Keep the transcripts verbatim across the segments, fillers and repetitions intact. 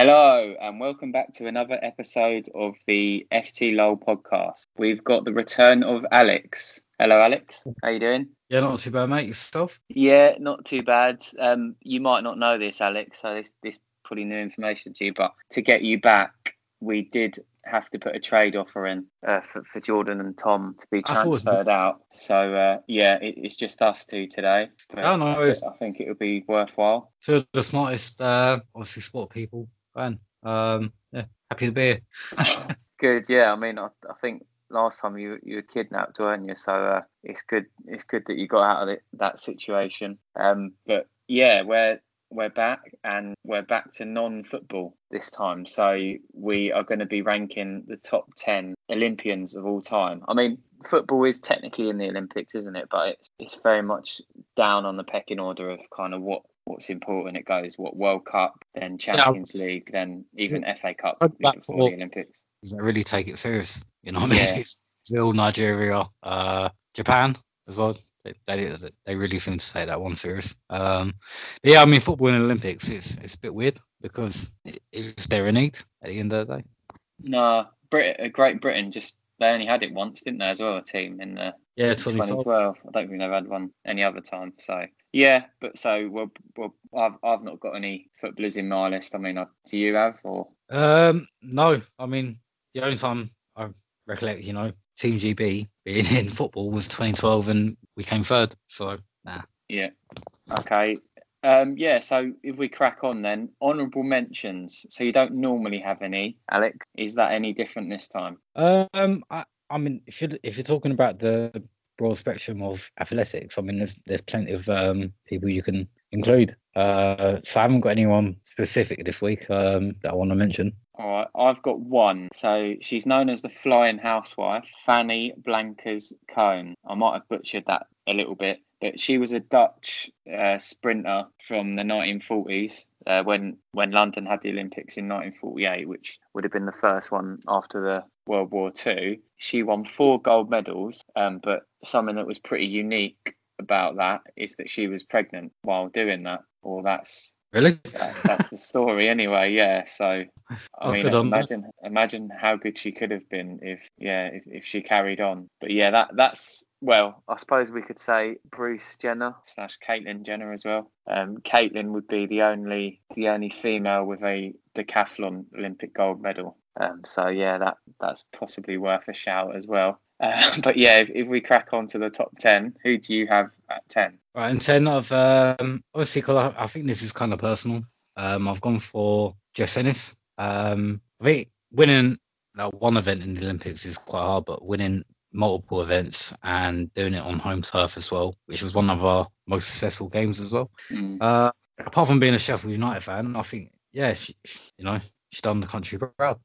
Hello and welcome back to another episode of the F T L O L podcast. We've got the return of Alex. Hello, Alex. How you doing? Yeah, not too bad, mate. Yourself? Yeah, not too bad. Um, you might not know this, Alex, so this this is probably new information to you, but to get you back, we did have to put a trade offer in uh, for, for Jordan and Tom to be transferred out. So, uh, yeah, it, it's just us two today. Oh, no, I, I think it would be worthwhile. Two of the smartest, uh, obviously, sport people. Man, um, yeah, happy to be here. Good, yeah. I mean, I, I think last time you you were kidnapped, weren't you? So uh, it's good. It's good that you got out of it, that situation. Um, but yeah, we're we're back, and we're back to non-football this time. So we are going to be ranking the top ten Olympians of all time. I mean, football is technically in the Olympics, isn't it? But it's it's very much down on the pecking order of kind of what. What's important, it goes what World Cup, then Champions yeah. League, then even yeah. F A Cup before the Olympics. Does it really take it serious? You know what yeah. I mean? It's Brazil, Nigeria, uh, Japan as well. They, they they really seem to take that one serious. Um, but yeah, I mean, football in the Olympics, it's it's a bit weird because is there a need at the end of the day? No, Brit, Great Britain just they only had it once, didn't they? As well, a team in the yeah twenty twelve. I don't think they've had one any other time. So. Yeah, but so well, well, I've I've not got any footballers in my list. I mean, I, do you have or? Um, no, I mean the only time I recollect, you know, Team G B being in football was twenty twelve, and we came third. So nah. Yeah. Okay. Um. Yeah. So if we crack on, then honourable mentions. So you don't normally have any, Alex. Is that any different this time? Um. I. I mean, if you if you're talking about the broad spectrum of athletics, I mean, there's there's plenty of um, people you can include. Uh, so I haven't got anyone specific this week um, that I want to mention. All right, I've got one. So she's known as the flying housewife, Fanny Blankers-Koen. I might have butchered that a little bit, but she was a Dutch uh, sprinter from the nineteen forties uh, when when London had the Olympics in nineteen forty-eight, which would have been the first one after the World War Two. She won four gold medals, um, but something that was pretty unique about that is that she was pregnant while doing that. Well, that's really that's, that's the story anyway. Yeah. So I mean, imagine imagine how good she could have been if yeah if, if she carried on. But yeah, that that's well, I suppose we could say Bruce Jenner slash Caitlyn Jenner as well. Um, Caitlyn would be the only the only female with a decathlon Olympic gold medal. Um, so, yeah, that, that's possibly worth a shout as well. Uh, but, yeah, if, if we crack on to the top ten, who do you have at ten? Right, and ten, I've um, obviously, cause I, I think this is kind of personal. Um, I've gone for Jess Ennis. Um, I think winning like, one event in the Olympics is quite hard, but winning multiple events and doing it on home turf as well, which was one of our most successful games as well. Mm. Uh, apart from being a Sheffield United fan, I think, yeah, she, she, you know, she's done the country proud.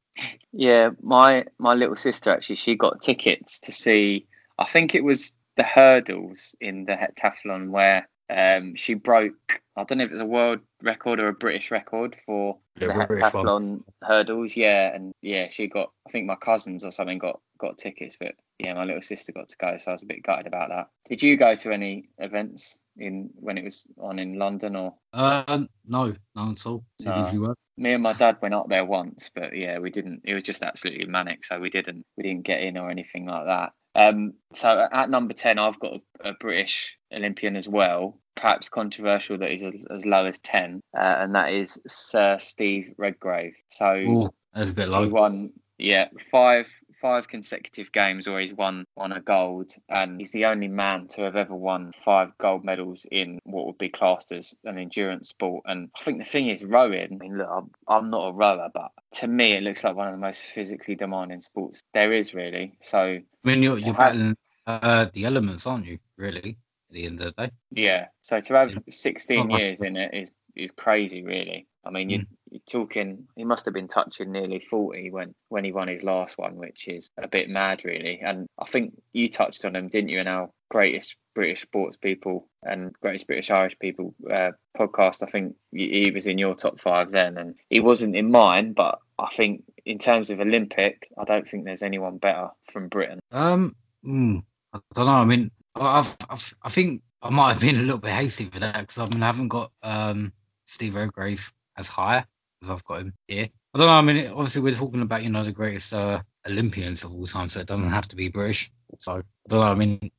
Yeah, my my little sister, actually, she got tickets to see, I think it was the hurdles in the heptathlon where um, she broke, I don't know if it was a world record or a British record for the heptathlon hurdles. Yeah, and yeah, she got, I think my cousins or something got, got tickets, but yeah, my little sister got to go, so I was a bit gutted about that. Did you go to any events in when it was on in London or? Um, no, not at all. Too busy work. Me and my dad went up there once, but yeah, we didn't. It was just absolutely manic, so we didn't we didn't get in or anything like that. Um, so at number ten, I've got a, a British Olympian as well. Perhaps controversial that he's as, as low as ten, uh, and that is Sir Steve Redgrave. So ooh, that's a bit low. He won, yeah, five five consecutive games where he's won on a gold, and he's the only man to have ever won five gold medals in what would be classed as an endurance sport. And I think the thing is rowing, I mean, look, I'm, I'm not a rower, but to me it looks like one of the most physically demanding sports there is, really. So I mean, you're, you're have, battling uh, the elements, aren't you, really, at the end of the day? Yeah, so to have sixteen years in it is is crazy, really. I mean, you, you're talking, he must have been touching nearly forty when, when he won his last one, which is a bit mad, really. And I think you touched on him, didn't you, in our greatest British sports people and greatest British Irish people uh, podcast. I think he was in your top five then, and he wasn't in mine, but I think in terms of Olympic, I don't think there's anyone better from Britain. Um, mm, I don't know. I mean, I've, I've, I think I might have been a little bit hasty with that because I mean, I haven't got um, Steve Redgrave as high because I've got him here. I don't know. I mean, obviously we're talking about, you know, the greatest uh, Olympians of all time, so it doesn't have to be British. So I don't know. I mean,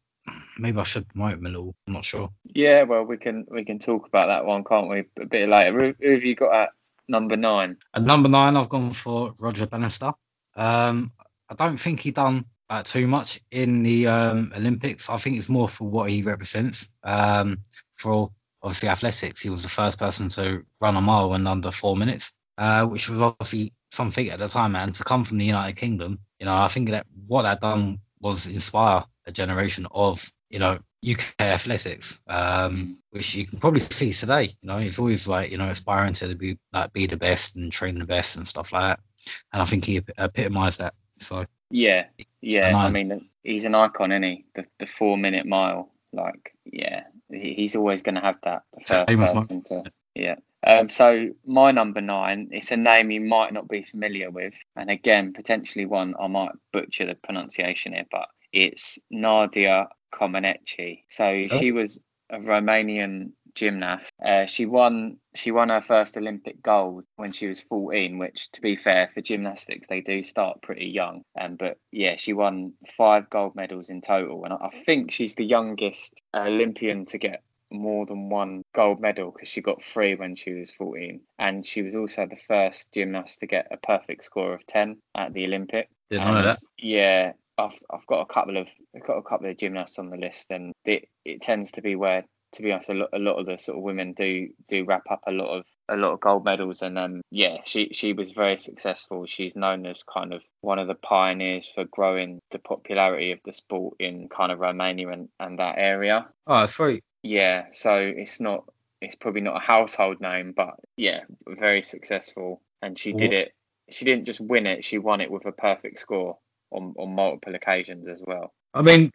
maybe I should promote him a little. I'm not sure. Yeah, well, we can we can talk about that one, can't we? A bit later. Who have you got at number nine? At number nine, I've gone for Roger Bannister. Um, I don't think he done uh, too much in the um, Olympics. I think it's more for what he represents. Um, for obviously athletics, he was the first person to run a mile in under four minutes, uh, which was obviously something at the time. And to come from the United Kingdom, you know, I think that what that done was inspire a generation of, you know, U K athletics, um, which you can probably see today. You know, it's always like, you know, aspiring to be like be the best and train the best and stuff like that. And I think he epitomised that. So yeah, yeah. I, I mean, he's an icon, isn't he? The the four minute mile, like, yeah, he, he's always going to have that. The first person to, yeah. Um, so my number nine, it's a name you might not be familiar with, and again, potentially one I might butcher the pronunciation here, but it's Nadia Comăneci. So oh. she was a Romanian gymnast. Uh, she won. She won her first Olympic gold when she was fourteen, which, to be fair, for gymnastics they do start pretty young. Um, but yeah, she won five gold medals in total, and I think she's the youngest Olympian to get more than one gold medal, because she got three when she was fourteen, and she was also the first gymnast to get a perfect score of ten at the Olympics. Didn't know that. Yeah. I've I've got a couple of I've got a couple of gymnasts on the list, and it, it tends to be where, to be honest, a lot, a lot of the sort of women do do wrap up a lot of a lot of gold medals. And um, yeah, she she was very successful. She's known as kind of one of the pioneers for growing the popularity of the sport in kind of Romania and, and that area. Oh, sweet. Yeah, so it's not it's probably not a household name, but yeah, very successful. And she did it. She didn't just win it; she won it with a perfect score. On, on multiple occasions as well. I mean,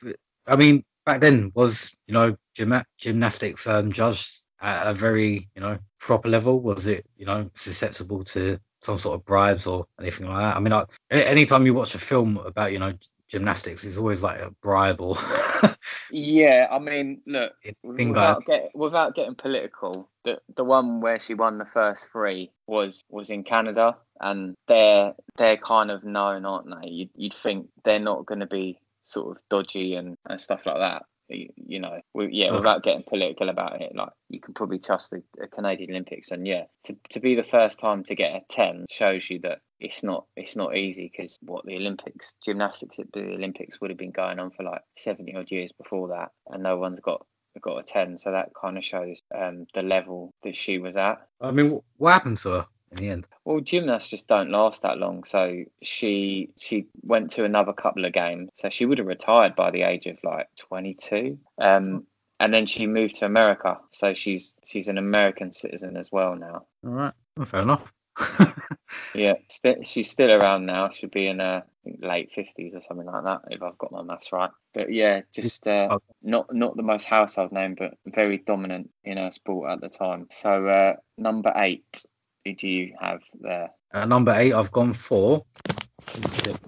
I mean, back then was, you know, gym- gymnastics um, judged at a very, you know, proper level? Was it, you know, susceptible to some sort of bribes or anything like that? I mean, I, anytime you watch a film about, you know, gymnastics, it's always like a bribe or... yeah, I mean, look, without, get, without getting political, the, the one where she won the first three was, was in Canada. And they're they're kind of known, aren't they? You'd, you'd think they're not going to be sort of dodgy and, and stuff like that. You, you know, we, yeah, okay. Without getting political about it, like, you can probably trust the, the Canadian Olympics. And yeah, to, to be the first time to get a ten shows you that it's not it's not easy, because what the Olympics, gymnastics at the Olympics would have been going on for like seventy odd years before that, and no one's got. got a ten. So that kind of shows um, the level that she was at. I mean, what happened to her in the end? Well, gymnasts just don't last that long. So she she went to another couple of games. So she would have retired by the age of like twenty-two. Um, and then she moved to America. So she's she's an American citizen as well now. All right. Well, fair enough. yeah. St- she's still around now. She'll be in a late fifties or something like that, if I've got my maths right. But yeah, just uh, not not the most household name, but very dominant in our sport at the time. So uh, number eight, who do you have there? At number eight, I've gone for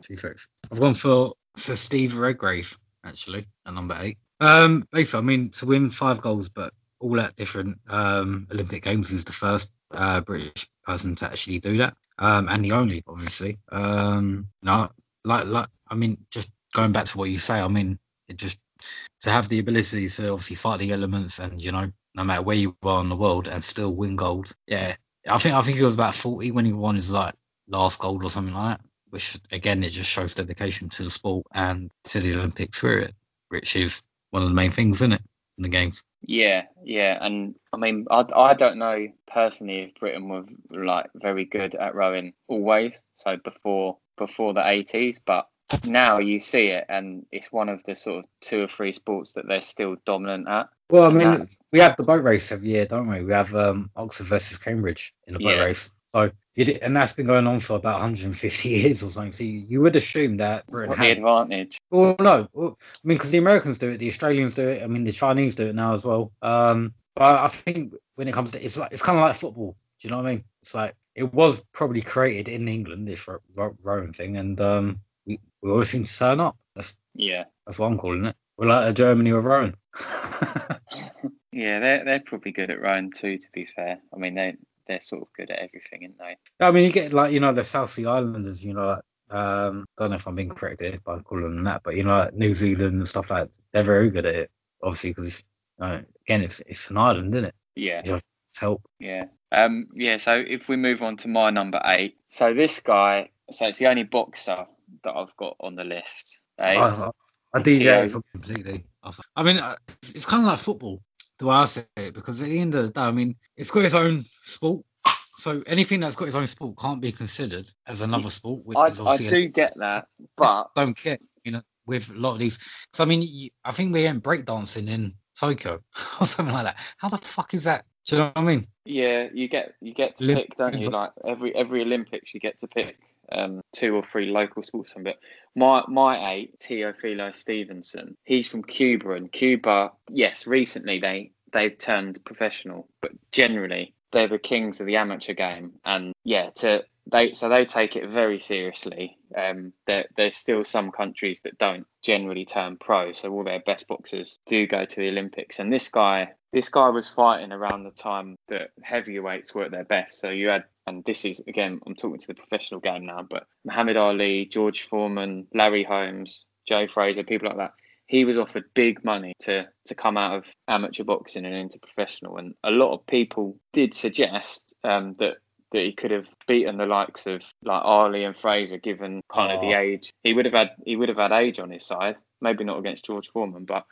two six. I've gone for Sir Steve Redgrave, actually, at number eight. Um, basically, I mean, to win five goals, but all at different um, Olympic Games, is the first uh, British person to actually do that, um, and the only, obviously. Um, no. Like, like, I mean, just going back to what you say, I mean, it just to have the ability to obviously fight the elements and, you know, no matter where you are in the world and still win gold. Yeah. I think, I think he was about forty when he won his like last gold or something like that, which again, it just shows dedication to the sport and to the Olympic spirit, which is one of the main things, isn't it? In the games. Yeah, yeah. And I mean, I, I don't know personally if Britain were like very good at rowing always. So before, before the eighties, but now you see it, and it's one of the sort of two or three sports that they're still dominant at. Well, I mean, that's... we have the boat race every year, don't we? We have um, Oxford versus Cambridge in the boat yeah. race. So, you did, and that's been going on for about one hundred fifty years or something. So you, you would assume that Britain what had the advantage. Well, no, well, I mean, because the Americans do it, the Australians do it. I mean, the Chinese do it now as well. Um, but I think when it comes to it's like it's kind of like football. Do you know what I mean? It's like it was probably created in England, this ro- ro- rowing thing, and um, we, we always seem to turn up. That's yeah, that's what I'm calling it. We're like a Germany with rowing. yeah, they're they're probably good at rowing too. To be fair, I mean they. they're sort of good at everything, aren't they? I mean, you get like, you know, the South Sea Islanders, you know, like, um, I don't know if I'm being corrected by calling them that, but, you know, like New Zealand and stuff like that, they're very good at it, obviously, because, you know, again, it's, it's an island, isn't it? Yeah. It's help. Yeah. Um, yeah, so if we move on to my number eight. So this guy, so it's the only boxer that I've got on the list. Eh? I, I deviated from completely. I mean, it's, it's kind of like football, the way I say it, because at the end of the day, I mean, it's got its own sport. So anything that's got its own sport can't be considered as another sport. Which I, is obviously I do a, get that, but... I don't care, you know, with a lot of these. Because, I mean, you, I think we had breakdancing in Tokyo or something like that. How the fuck is that? Do you know what I mean? Yeah, you get you get to pick, don't you? Like every every Olympics, you get to pick um, two or three local sports. But my my eight, Teofilo Stevenson. He's from Cuba, and Cuba, yes, recently they they've turned professional, but generally they're the kings of the amateur game, and yeah, to they so they take it very seriously. Um, there there's still some countries that don't generally turn pro, so all their best boxers do go to the Olympics, and this guy. This guy was fighting around the time that heavyweights were at their best. So you had, and this is, again, I'm talking to the professional game now, but Muhammad Ali, George Foreman, Larry Holmes, Joe Frazier, people like that. He was offered big money to, to come out of amateur boxing and into professional. And a lot of people did suggest um, that that he could have beaten the likes of like Ali and Frazier, given kind Aww. of the age. He would have had he would have had age on his side. Maybe not against George Foreman, but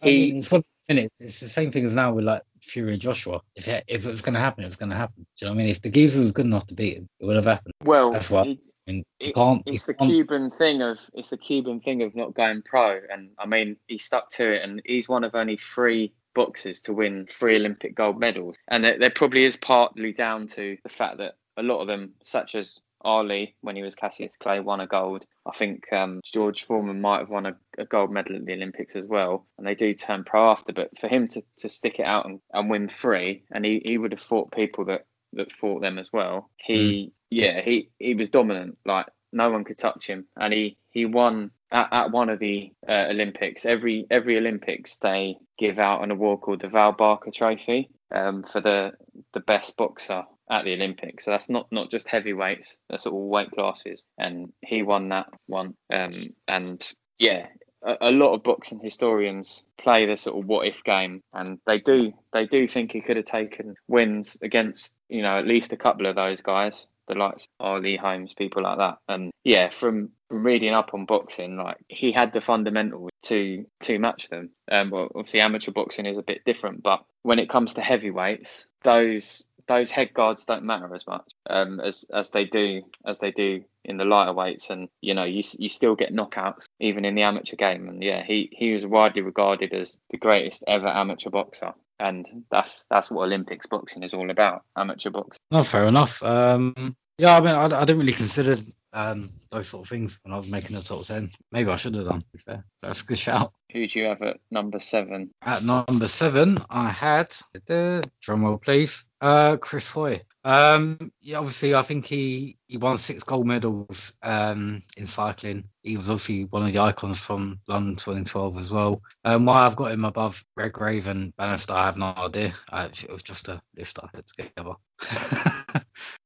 he... I mean, it's funny, isn't it? It's the same thing as now with, like, Fury and Joshua. If it, if it was going to happen, it was going to happen. Do you know what I mean? If the geezer was good enough to beat him, it would have happened. Well, that's why. It, I mean, it, can't, it's the can't. Cuban thing of it's the Cuban thing of not going pro, and I mean, he stuck to it, and he's one of only three boxers to win three Olympic gold medals, and there, there probably is partly down to the fact that a lot of them, such as Ali, when he was Cassius Clay, won a gold. I think um, George Foreman might have won a, a gold medal at the Olympics as well. And they do turn pro after. But for him to, to stick it out and, and win three, and he, he would have fought people that, that fought them as well. He, mm. yeah, he, he was dominant. Like, no one could touch him. And he, he won at, at one of the uh, Olympics. Every every Olympics, they give out an award called the Val Barker Trophy um, for the, the best boxer at the Olympics. So that's not, not just heavyweights, that's all weight classes. And he won that one. Um, and yeah, a, a lot of boxing historians play this sort of what if game, and they do they do think he could have taken wins against, you know, at least a couple of those guys, the likes of Ali, Holmes, people like that. And yeah, from reading up on boxing, like, he had the fundamentals to to match them. Um, well, obviously amateur boxing is a bit different, but when it comes to heavyweights, those Those head guards don't matter as much um, as as they do as they do in the lighter weights, and you know you you still get knockouts even in the amateur game. And yeah, he he was widely regarded as the greatest ever amateur boxer, and that's that's what Olympics boxing is all about, amateur boxing. No, fair enough. Um, yeah, I mean, I, I didn't really consider um, those sort of things when I was making the top ten. Maybe I should have done. To be fair, that's a good shout. Who do you have at number seven? At number seven, I had, drumroll please, uh, Chris Hoy. Um, yeah, obviously, I think he, he won six gold medals um, in cycling. He was obviously one of the icons from London twenty twelve as well. Um, why I've got him above Redgrave and Bannister, I have no idea. I, it was just a list I put together.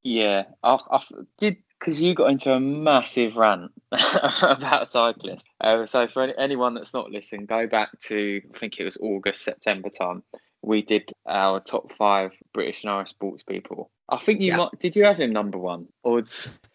yeah, I, I did. Because you got into a massive rant about cyclists. Uh, so for any, anyone that's not listening, go back to, I think it was August, September time. We did our top five British and Irish sports people. I think you yeah. might, did you have him number one? Or?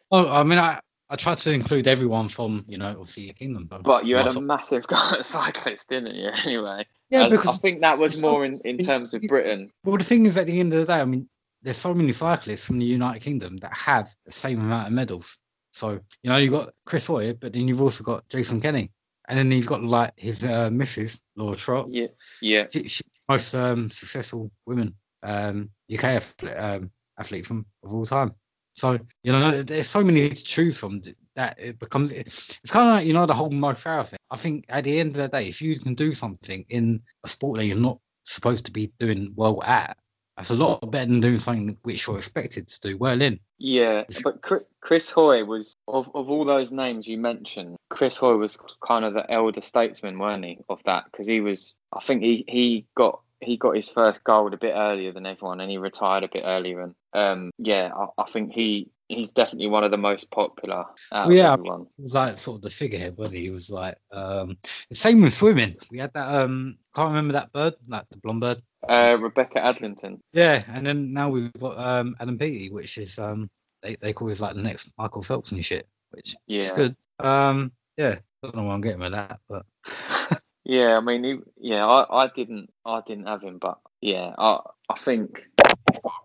Oh, I mean, I, I tried to include everyone from, you know, obviously your kingdom. But, but you had top. a massive go at cyclists, didn't you, anyway? Yeah, and because I think that was more in, in terms of Britain. Well, the thing is, at the end of the day, I mean, there's so many cyclists from the United Kingdom that have the same amount of medals. So, you know, you've got Chris Hoy, but then you've also got Jason Kenny. And then you've got, like, his uh, missus, Laura Trott. Yeah, yeah. She, she, most um, successful women, um, U K athlete, um, athlete from of all time. So, you know, there's so many to choose from that it becomes... It's kind of like, you know, the whole Mo Farah thing. I think at the end of the day, if you can do something in a sport that you're not supposed to be doing well at, that's a lot better than doing something which you're expected to do well in. Yeah, but Chris Hoy was, of, of all those names you mentioned, Chris Hoy was kind of the elder statesman, weren't he, of that? Because he was, I think he, he got he got his first gold a bit earlier than everyone, and he retired a bit earlier. And um, yeah, I, I think he he's definitely one of the most popular. Out well, yeah, of everyone. He was like sort of the figurehead, wasn't he? He was like um, same with swimming. We had that. Um, can't remember that bird, like the blonde bird. Uh, Rebecca Adlington. Yeah, and then now we've got um, Adam Peaty, which is um, they they call his like the next Michael Phelps and shit, which yeah. is good. Um, yeah, I don't know where I'm getting with that, but. Yeah, I mean, he, yeah, I, I didn't, I didn't have him, but yeah, I, I think I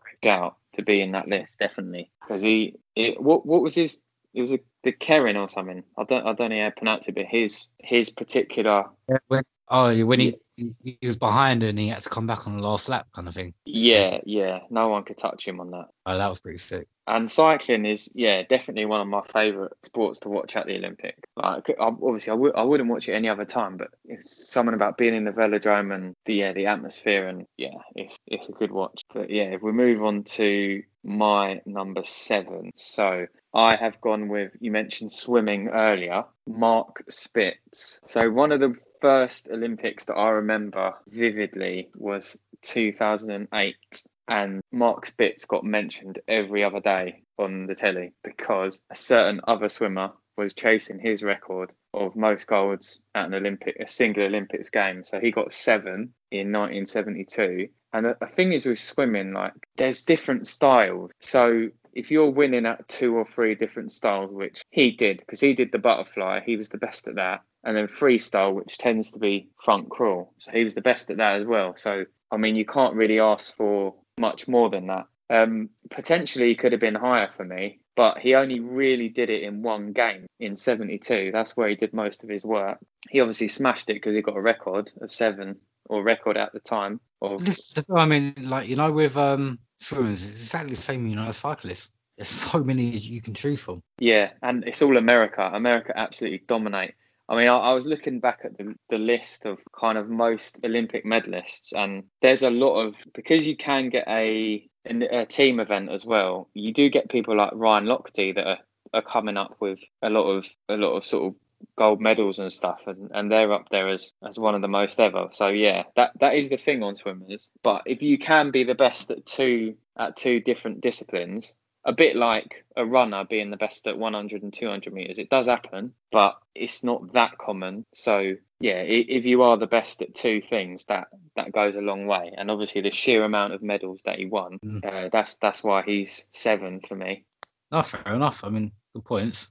picked out to be in that list definitely because he, it, what, what was his? It was a, the Kerin or something. I don't, I don't know how to pronounce it, but his, his particular. Yeah, when, oh, when he, he was behind and he had to come back on the last lap, kind of thing. Yeah, yeah, no one could touch him on that. Oh, that was pretty sick. And cycling is, yeah, definitely one of my favourite sports to watch at the Olympics. Like, obviously, I, w- I wouldn't watch it any other time, but it's something about being in the velodrome and the yeah, the atmosphere, and yeah, it's it's a good watch. But yeah, if we move on to my number seven, so I have gone with, you mentioned swimming earlier, Mark Spitz. So one of the first Olympics that I remember vividly was two thousand eight. And Mark Spitz got mentioned every other day on the telly because a certain other swimmer was chasing his record of most golds at an Olympic, a single Olympics game. So he got seven in nineteen seventy-two. And the thing is with swimming, like, there's different styles. So if you're winning at two or three different styles, which he did, because he did the butterfly, he was the best at that. And then freestyle, which tends to be front crawl. So he was the best at that as well. So, I mean, you can't really ask for much more than that. Um, potentially he could have been higher for me, but he only really did it in one game in seventy-two. That's where he did most of his work. He obviously smashed it because he got a record of seven, or record at the time. Of... I mean, like, you know, with um, swimmers, it's exactly the same, you know, as cyclists. There's so many you can choose from. Yeah, and it's all America. America absolutely dominate. I mean, I, I was looking back at the, the list of kind of most Olympic medalists, and there's a lot of, because you can get a, a team event as well, you do get people like Ryan Lochte that are, are coming up with a lot of a lot of sort of gold medals and stuff, and, and they're up there as, as one of the most ever. So yeah, that, that is the thing on swimmers. But if you can be the best at two at two different disciplines, a bit like a runner being the best at one hundred and two hundred metres. It does happen, but it's not that common. So, yeah, if you are the best at two things, that, that goes a long way. And obviously the sheer amount of medals that he won, mm. uh, that's that's why he's seven for me. No, fair enough. I mean, good points.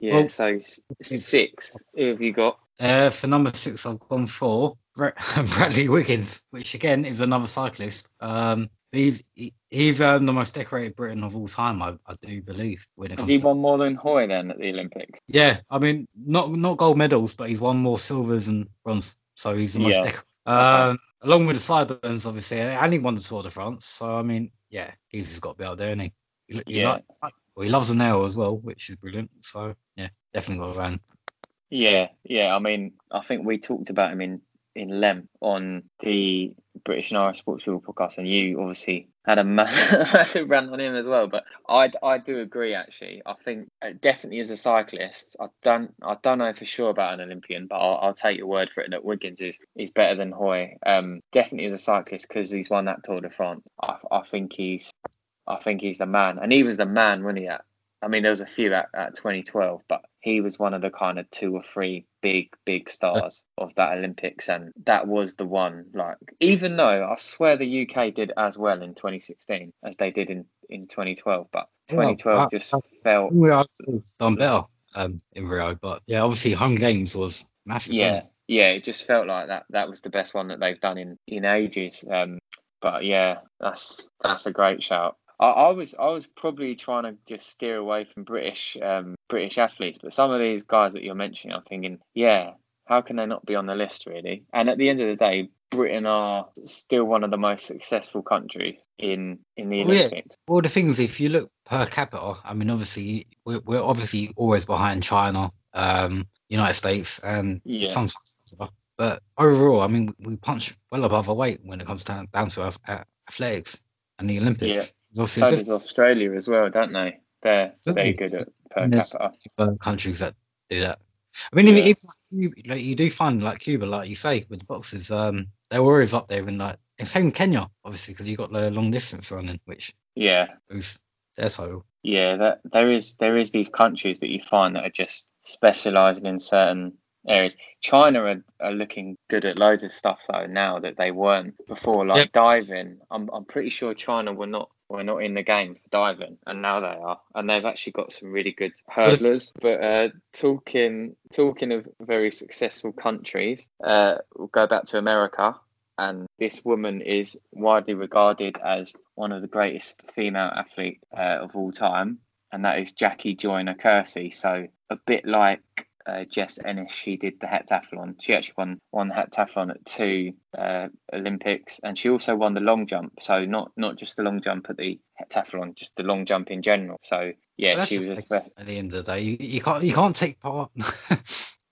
Yeah, well, so six. Who have you got? Uh, for number six, I've gone for Bradley Wiggins, which, again, is another cyclist. Um, he's... He, He's um, the most decorated Briton of all time, I, I do believe. When it comes Has he to... won more than Hoy then at the Olympics? Yeah, I mean, not not gold medals, but he's won more silvers and bronze, so he's the most yeah. decorated. Um, okay. Along with the sideburns, obviously, and he won the Tour de France, so, I mean, yeah, he's got to be out there, isn't he? he, he yeah. Like, well, he loves a nail as well, which is brilliant, so, yeah, definitely got a van. Yeah, yeah, I mean, I think we talked about him in, in Lem on the British and Irish Sports People podcast, and you, obviously... had a massive rant on him as well, but I, I do agree actually. I think definitely as a cyclist, I don't I don't know for sure about an Olympian, but I'll, I'll take your word for it that Wiggins is, is better than Hoy. Um, definitely as a cyclist because he's won that Tour de France. I, I think he's I think he's the man, and he was the man, wasn't he? At I mean, there was a few at, at twenty twelve, but he was one of the kind of two or three big, big stars of that Olympics. And that was the one, like, even though I swear the U K did as well in twenty sixteen as they did in, in twenty twelve. But twenty twelve yeah, I, just I, felt... We are done better um, in Rio. But yeah, obviously, home games was massive. Yeah, yeah, it just felt like that that was the best one that they've done in, in ages. Um, but yeah, that's that's a great shout. I was I was probably trying to just steer away from British um, British athletes, but some of these guys that you're mentioning, I'm thinking, yeah, how can they not be on the list, really? And at the end of the day, Britain are still one of the most successful countries in, in the Olympics. Well, yeah. well, the thing is, if you look per capita, I mean, obviously, we're, we're obviously always behind China, um, United States, and yeah. sometimes. But overall, I mean, we punch well above our weight when it comes down, down to our athletics and the Olympics. Yeah. So does Australia as well, don't they? They're very good at per capita. Other countries that do that. I mean, yeah. if, if you, like, you do find, like Cuba, like you say, with the boxers, um, they were always up there in like, and same Kenya, obviously, because you got the long distance running, which yeah, was their title. Yeah, that there is there is these countries that you find that are just specialising in certain areas. China are, are looking good at loads of stuff though now that they weren't before, like yep. diving. I'm I'm pretty sure China were not were not in the game for diving, and now they are, and they've actually got some really good hurdlers. But uh, talking talking of very successful countries, uh, we'll go back to America. And this woman is widely regarded as one of the greatest female athlete uh, of all time. And that is Jackie Joyner-Kersee. So a bit like uh, Jess Ennis, she did the heptathlon. She actually won, won the heptathlon at two uh, Olympics. And she also won the long jump. So not, not just the long jump at the heptathlon, just the long jump in general. So, yeah, well, she was... Like, best. At the end of the day, you, you can't you can't take part...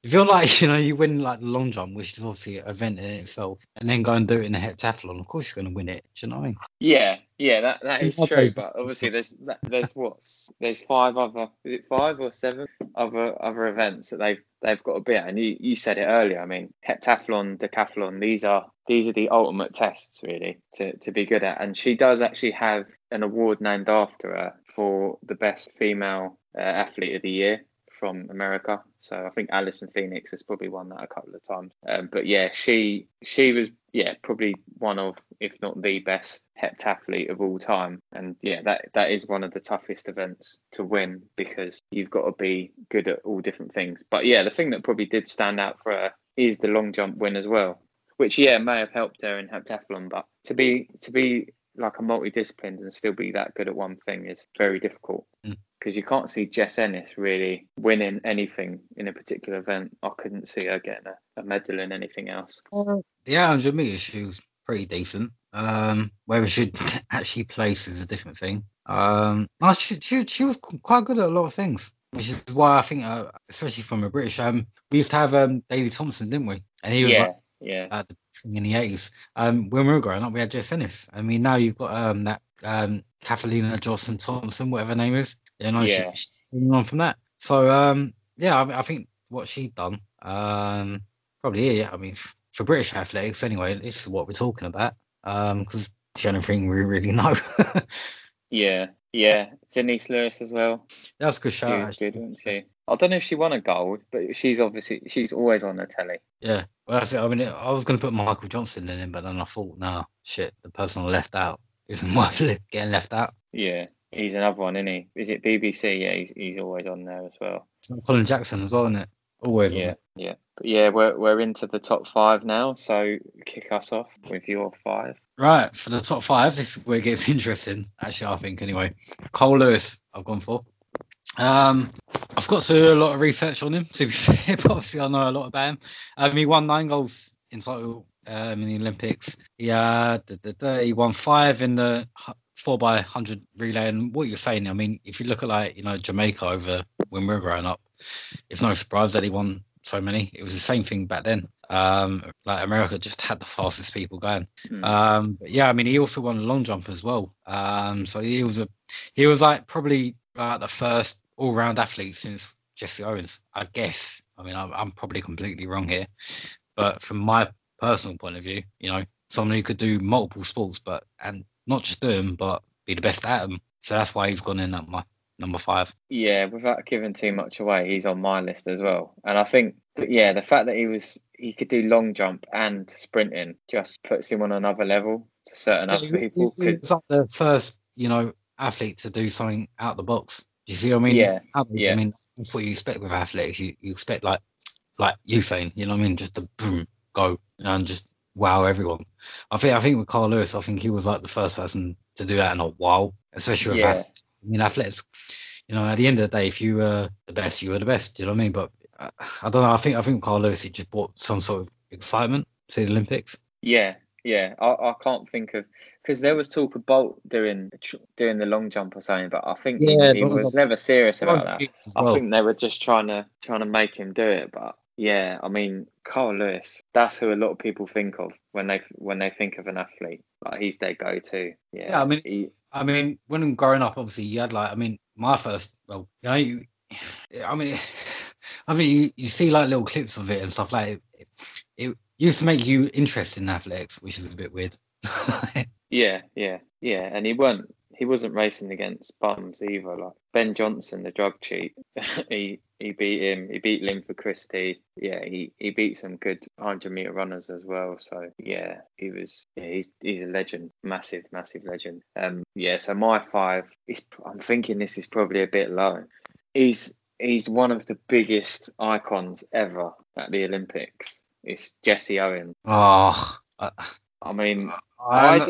If you're like, you know, you win like the long jump, which is obviously an event in itself, and then go and do it in the heptathlon, of course you're going to win it. Do you know what I mean? Yeah, yeah, that, that is okay. True. But obviously, there's there's what there's five other is it five or seven other other events that they've they've got to be at. And you, you said it earlier. I mean, heptathlon, decathlon. These are these are the ultimate tests, really, to to be good at. And she does actually have an award named after her for the best female uh, athlete of the year from America. So I think Alison Phoenix has probably won that a couple of times. Um, but yeah, she she was yeah probably one of, if not the best heptathlete of all time. And yeah, that that is one of the toughest events to win because you've got to be good at all different things. But yeah, the thing that probably did stand out for her is the long jump win as well, which yeah may have helped her in heptathlon. But to be to be like a multidisciplined and still be that good at one thing is very difficult. Mm. Because you can't see Jess Ennis really winning anything in a particular event. I couldn't see her getting a, a medal in anything else. Uh, yeah, one hundred metres, she was pretty decent. Um, whether she actually placed is a different thing. Um, no, she, she, she was quite good at a lot of things, which is why I think, uh, especially from a British, um, we used to have um, Daley Thompson, didn't we? And he was yeah, like yeah. Uh, the thing in the eighties. Um, when we were growing up, we had Jess Ennis. I mean, now you've got um, that um, Katarina Johnson-Thompson, whatever her name is. You know, yeah, she's moving on from that. So, um, yeah, I, I think what she'd done, um, probably, yeah, I mean, f- for British athletics anyway, this is what we're talking about, because um, it's the only thing we really know. yeah, yeah. Denise Lewis as well. That's a good shout. She did, wasn't she? I don't know if she won a gold, but she's obviously, she's always on the telly. Yeah, well, that's it. I mean, I was going to put Michael Johnson in him, but then I thought, nah, shit, the person I left out isn't worth getting left out. Yeah. He's another one, isn't he? Is it B B C? Yeah, he's he's always on there as well. Colin Jackson as well, isn't it? Always. Yeah, yeah, but yeah. We're we're into the top five now, so kick us off with your five. Right, for the top five, this is where it gets interesting. Actually, I think anyway, Carl Lewis, I've gone for. Um, I've got to do a lot of research on him to be fair, but obviously I know a lot about him. Um, he won nine goals in total um, in the Olympics. Yeah, he won five in the four by one hundred relay. And what you're saying, I mean, if you look at like, you know, Jamaica over when we were growing up, it's no surprise that he won so many. It was the same thing back then. Um, like America just had the fastest people going. Mm. Um, but yeah, I mean, he also won a long jump as well. Um, so he was a, he was like probably uh, the first all round athlete since Jesse Owens, I guess. I mean, I'm, I'm probably completely wrong here, but from my personal point of view, you know, someone who could do multiple sports, but, and, not just do them, but be the best at them. So that's why he's gone in at my number five. Yeah, without giving too much away, he's on my list as well. And I think, that, yeah, the fact that he was he could do long jump and sprinting just puts him on another level to certain other yeah, people. He, he, he was like the first, you know, athlete to do something out the box. Do you see what I mean? Yeah, I mean, yeah. I mean that's what you expect with athletics. You, you expect like like Usain, you know what I mean? Just to boom, go, you know, and just wow everyone. I think I think with Carl Lewis, I think he was like the first person to do that in a while, especially with yeah. athletics. I mean, athletics, you know, at the end of the day, if you were the best, you were the best. Do you know what I mean? But I, I don't know. I think I think Carl Lewis, he just brought some sort of excitement to the Olympics. Yeah, yeah. I, I can't think of, because there was talk of Bolt doing doing the long jump or something, but I think yeah, he was never serious about that. Well, I think they were just trying to trying to make him do it, but. Yeah, I mean, Carl Lewis, that's who a lot of people think of when they when they think of an athlete. Like, he's their go-to. Yeah, yeah I mean, he, I mean, when I'm growing up, obviously, you had, like, I mean, my first, well, you know, you, I mean, I mean, you, you see, like, little clips of it and stuff like it. It, it used to make you interested in athletics, which is a bit weird. yeah, yeah, yeah. And he weren't, he wasn't racing against bums either. Like Ben Johnson, the drug cheat, he he beat him. He beat Linford Christie. Yeah, he, he beat some good hundred meter runners as well. So yeah, he was. Yeah, he's he's a legend, massive, massive legend. Um, yeah. So my five is, I'm thinking this is probably a bit low. He's he's one of the biggest icons ever at the Olympics. It's Jesse Owens. Oh, uh, I mean, I. I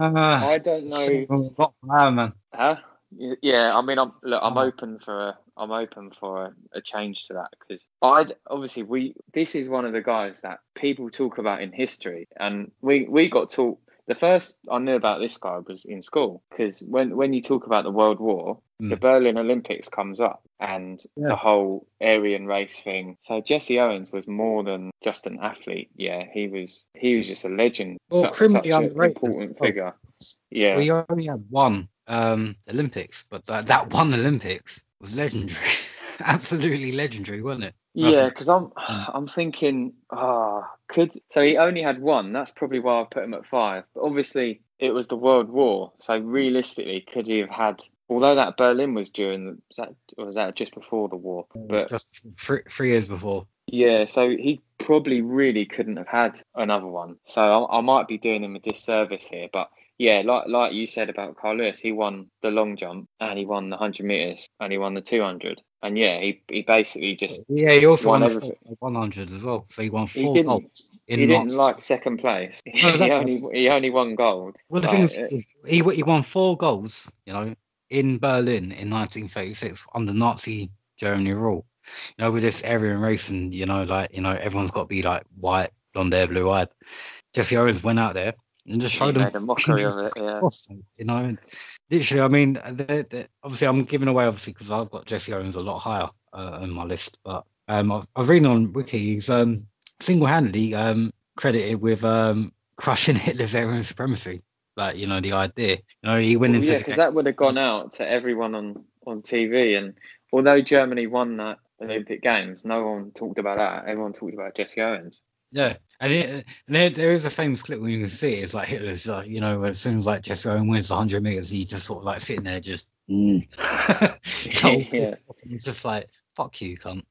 Uh, I don't know. Not man, man. Huh? Yeah, I mean, I'm look, I'm open for a, I'm open for a, a change to that, because I obviously we this is one of the guys that people talk about in history, and we we got taught. The first I knew about this guy was in school, because when, when you talk about the World War, mm. the Berlin Olympics comes up, and yeah. the whole Aryan race thing. So Jesse Owens was more than just an athlete. Yeah, he was he was just a legend. Well, such, such an important well. figure. Yeah, we only had one um, Olympics, but that, that one Olympics was legendary. Absolutely legendary, wasn't it? Yeah, because I'm I'm thinking, ah, oh, could so he only had one. That's probably why I put him at five. But obviously, it was the World War, so realistically, could he have had? Although that Berlin was during the, was that was that just before the war? But just three, three years before. Yeah, so he probably really couldn't have had another one. So I, I might be doing him a disservice here, but. Yeah, like like you said about Carl Lewis, he won the long jump and he won the hundred metres and he won the two hundred. And yeah, he, he basically just... Yeah, he also won, won everything. one hundred as well. So he won four golds. He didn't, he didn't like second place. No, exactly. he, only, he only won gold. Well, the like, thing is, it, he, he won four golds, you know, in Berlin in nineteen thirty-six under Nazi Germany rule. You know, with this Aryan racing, you know, like, you know, everyone's got to be like white, blonde hair, blue eyed. Jesse Owens went out there and just showed them a mockery of it, yeah. You know, literally. I mean, they're, they're, obviously, I'm giving away obviously because I've got Jesse Owens a lot higher uh, on my list. But um, I've, I've read on Wiki, he's um, single-handedly um, credited with um, crushing Hitler's Aryan supremacy. Like, you know, the idea. You know, he went well, into yeah, because that would have gone out to everyone on, on T V. And although Germany won that Olympic Games, no one talked about that. Everyone talked about Jesse Owens. Yeah, and, it, and there, there is a famous clip when you can see it. It's like Hitler's, like, you know, as soon as like Jesse Owens wins the hundred meters, he's just sort of like sitting there, just, mm. yeah. He's just like, "Fuck you, cunt."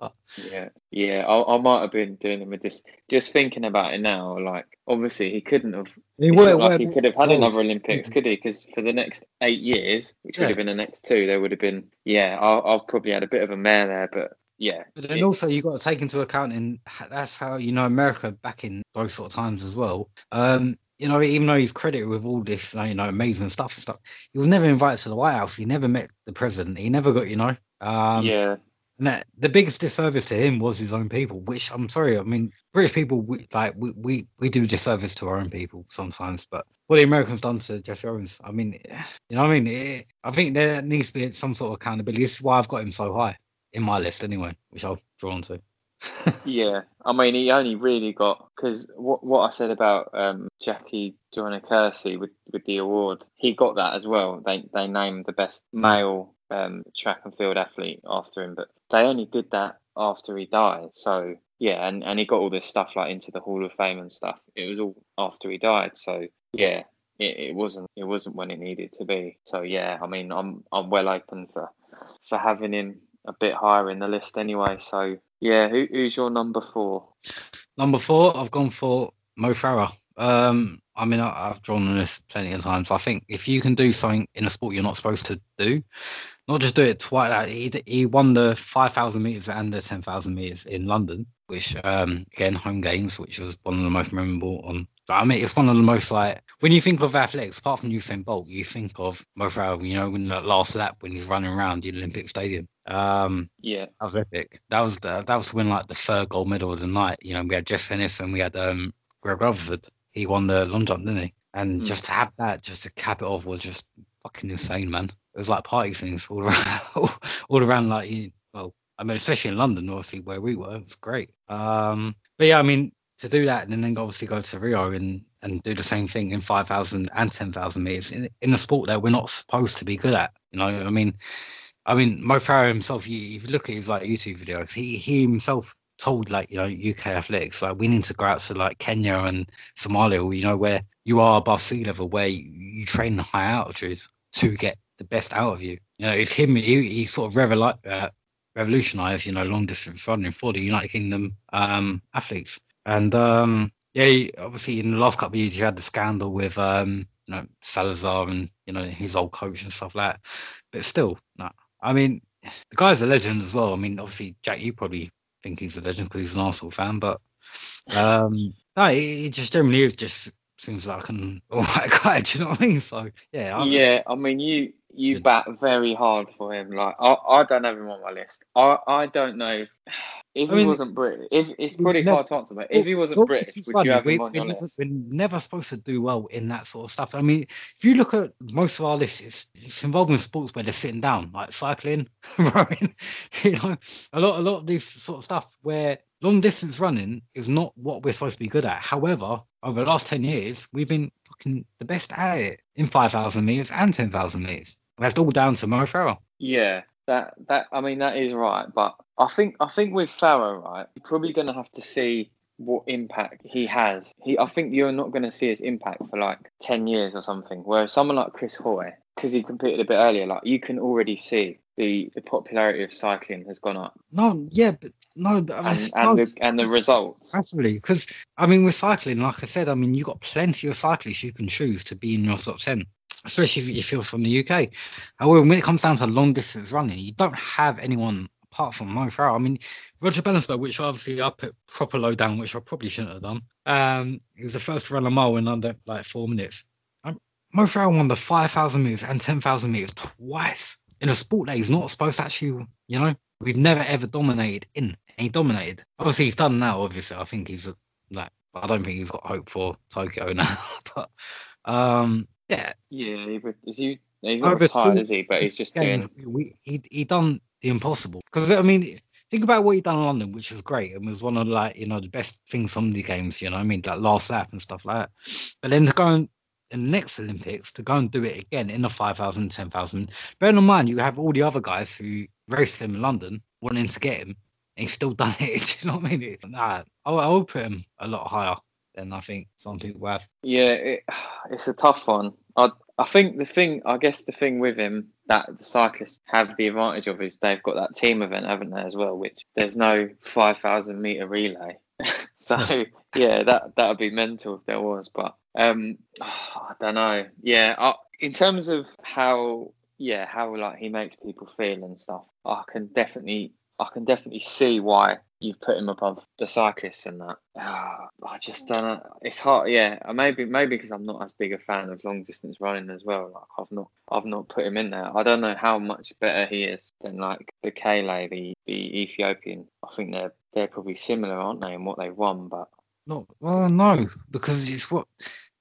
but, yeah, yeah, I, I might have been doing him with this. Just thinking about it now, like obviously he couldn't have. He, would, like would, he could have had would, another Olympics, could he? Because for the next eight years, which yeah. would have been the next two, there would have been. Yeah, I, I've probably had a bit of a mare there, but. Yeah, but then also you got to take into account, in that's how you know America back in those sort of times as well. Um, you know, even though he's credited with all this, you know, amazing stuff and stuff, he was never invited to the White House. He never met the president. He never got, you know. Um, yeah. And that, the biggest disservice to him was his own people, which I'm sorry, I mean, British people, we, like we, we, we do disservice to our own people sometimes. But what the Americans done to Jesse Owens, I mean, you know, what I mean, it, I think there needs to be some sort of accountability. This is why I've got him so high. In my list, anyway, which I'll draw on to. yeah, I mean, he only really got because what what I said about um, Jackie Joyner-Kersee with, with the award, he got that as well. They they named the best male um, track and field athlete after him, but they only did that after he died. So yeah, and, and he got all this stuff like into the Hall of Fame and stuff. It was all after he died. So yeah, it, it wasn't it wasn't when it needed to be. So yeah, I mean, I'm I'm well open for for having him. A bit higher in the list anyway. So, yeah, who, who's your number four? Number four, I've gone for Mo Farah. Um, I mean, I, I've drawn on this plenty of times. I think if you can do something in a sport you're not supposed to do, not just do it twice. Like he, he won the five thousand metres and the ten thousand metres in London, which, um, again, home games, which was one of the most memorable on... I mean, it's one of the most, like, when you think of athletics, apart from Usain Bolt, you think of Mo Farah, you know, in that last lap when he's running around the Olympic Stadium. Um, yeah. That was epic. That was the, that was to win, like, the third gold medal of the night. You know, we had Jess Ennis and we had um, Greg Rutherford. He won the long jump, didn't he? And mm. just to have that, just to cap it off, was just fucking insane, man. It was like party scenes all around, all around, like, you, well, I mean, especially in London, obviously, where we were. It was great. Um, but, yeah, I mean... to do that and then obviously go to Rio and, and do the same thing in five thousand and ten thousand metres in, in a sport that we're not supposed to be good at. You know, I mean, I mean, Mo Farah himself, you, if you look at his like YouTube videos, he, he himself told, like, you know, U K athletics, like, we need to go out to like Kenya and Somalia, you know, where you are above sea level, where you, you train in high altitude to get the best out of you. You know, it's him. He, he sort of revol- uh, revolutionised, you know, long distance running for the United Kingdom um, athletes. And um, yeah, obviously in the last couple of years, you had the scandal with um, you know, Salazar and, you know, his old coach and stuff like that. But still, no. I mean, the guy's a legend as well. I mean, obviously, Jack, you probably think he's a legend because he's an Arsenal fan, but um, no, he, he just generally is just seems like an all right guy. Do you know what I mean? So yeah, I'm, yeah. I mean, you you bat very hard for him. Like, I, I don't have him on my list. I, I don't know if I mean, he wasn't British. If, it's pretty never, hard to answer, but if he wasn't British, would funny. you have we, him on your never, list? We're never supposed to do well in that sort of stuff. I mean, if you look at most of our lists, it's, it's involved in sports where they're sitting down, like cycling, rowing. You know, a lot a lot of these sort of stuff where long distance running is not what we're supposed to be good at. However, over the last ten years, we've been fucking the best at it in five thousand metres and ten thousand metres. That's all down to Mo Farah. Yeah, that, that, I mean, that is right. But I think, I think with Farah, right, you're probably going to have to see what impact he has. He, I think you're not going to see his impact for like ten years or something. Whereas someone like Chris Hoy, because he competed a bit earlier, like, you can already see the, the popularity of cycling has gone up. No, yeah, but no, but, and, and, no, the, and the results. Absolutely, because I mean, with cycling, like I said, I mean, you've got plenty of cyclists you can choose to be in your top ten, especially if you're from the U K. However, when it comes down to long distance running, you don't have anyone apart from Mo Farah. I mean, Roger Bannister, which obviously I put proper low down, which I probably shouldn't have done. Um, he was the first to run a mile in under like four minutes. Um, Mo Farah won the five thousand metres and ten thousand metres twice in a sport that he's not supposed to actually, you know, we've never ever dominated in. And he dominated. Obviously, he's done now, obviously. I think he's, like, I don't think he's got hope for Tokyo now. But, um, yeah. Yeah, is he, he's not retired, is he? But he's just doing... We, he, he done the impossible. Because, I mean, think about what he done in London, which was great. It was one of, like, you know, the best things on the games, you know what I mean? Like, last lap and stuff like that. But then to go and... in the next Olympics to go and do it again in the five thousand, ten thousand. Bear in mind, you have all the other guys who raced him in London wanting to get him, and he's still done it. Do you know what I mean? Nah, I, I would put him a lot higher than I think some people have. Yeah, it, it's a tough one. I I think the thing, I guess the thing with him that the cyclists have the advantage of is they've got that team event, haven't they, as well, which there's no five thousand metre relay. So, yeah, that that would be mental if there was, but um oh, I don't know. Yeah, I, in terms of how yeah, how like he makes people feel and stuff, I can definitely I can definitely see why you've put him above the cyclists and that. Oh, I just don't know. It's hard. Yeah, maybe maybe because I'm not as big a fan of long distance running as well. Like I've not I've not put him in there. I don't know how much better he is than like the Kele, the the Ethiopian. I think they're they're probably similar, aren't they, in what they've won? But no, well, no, because it's what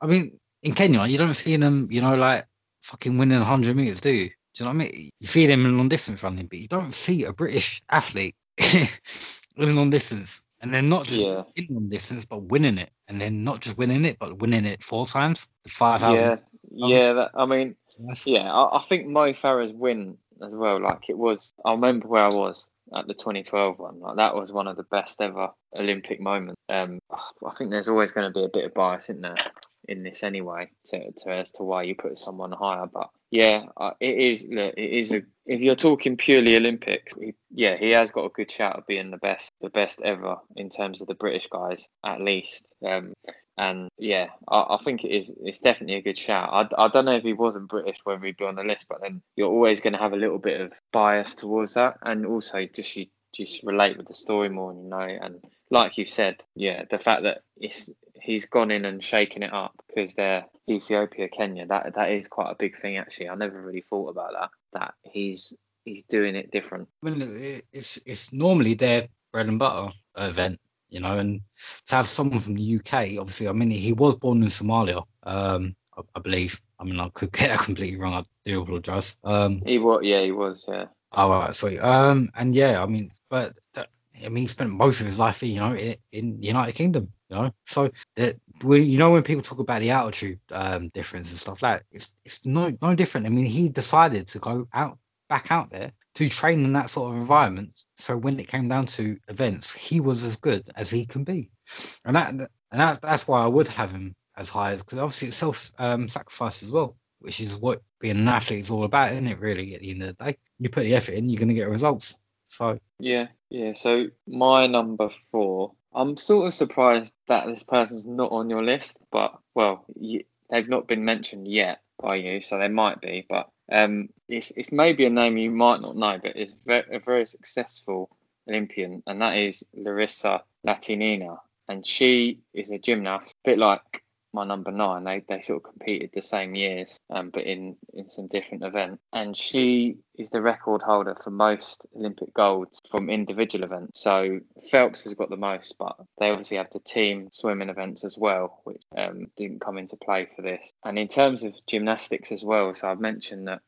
I mean. In Kenya, you don't see them, you know, like fucking winning one hundred meters, do you? Do you know what I mean? You see them in long distance running, but you don't see a British athlete in long distance, and they're not just yeah. in long distance, but winning it, and then not just winning it, but winning it four times, the five thousand. Yeah, yeah. That, I mean, yes. yeah, I, I think Mo Farah's win as well. Like it was, I remember where I was at the twenty twelve one. Like that was one of the best ever Olympic moments. Um, I think there's always going to be a bit of bias, isn't there, in this anyway, to, to as to why you put someone higher. But yeah, uh, it is. Look, it is. A, if you're talking purely Olympics, he, yeah, he has got a good shout of being the best, the best ever in terms of the British guys, at least. Um, and yeah, I, I think it is. It's definitely a good shout. I, I don't know if he wasn't British, whether he'd be on the list, but then you're always going to have a little bit of bias towards that, and also just you just relate with the story more, you know. And like you said, yeah, the fact that it's. He's gone in and shaken it up because they're Ethiopia, Kenya. That that is quite a big thing, actually. I never really thought about that. That he's he's doing it different. I mean, it's it's normally their bread and butter event, you know. And to have someone from the U K, obviously, I mean, he was born in Somalia, um, I, I believe. I mean, I could get that completely wrong. I do apologise. Um, he was, yeah, he was, yeah. Oh, all right, sorry. Um, and yeah, I mean, but that, I mean, he spent most of his life, you know, in, in the United Kingdom. You know, so that we, you know, when people talk about the altitude um, difference and stuff like that, it's it's no no different. I mean, he decided to go out back out there to train in that sort of environment. So when it came down to events, he was as good as he can be. And that and that, that's why I would have him as high, as because obviously it's self-sacrifice um, as well, which is what being an athlete is all about, isn't it, really, at the end of the day? You put the effort in, you're going to get results. So yeah, yeah. So my number four, I'm sort of surprised that this person's not on your list, but, well, you, they've not been mentioned yet by you, so they might be, but um, it's it's maybe a name you might not know, but it's very, a very successful Olympian, and that is Larisa Latynina, and she is a gymnast, a bit like my number nine. They they sort of competed the same years, um, but in, in some different events. And she is the record holder for most Olympic golds from individual events. So Phelps has got the most, but they obviously have the team swimming events as well, which um, didn't come into play for this. And in terms of gymnastics as well, so I've mentioned that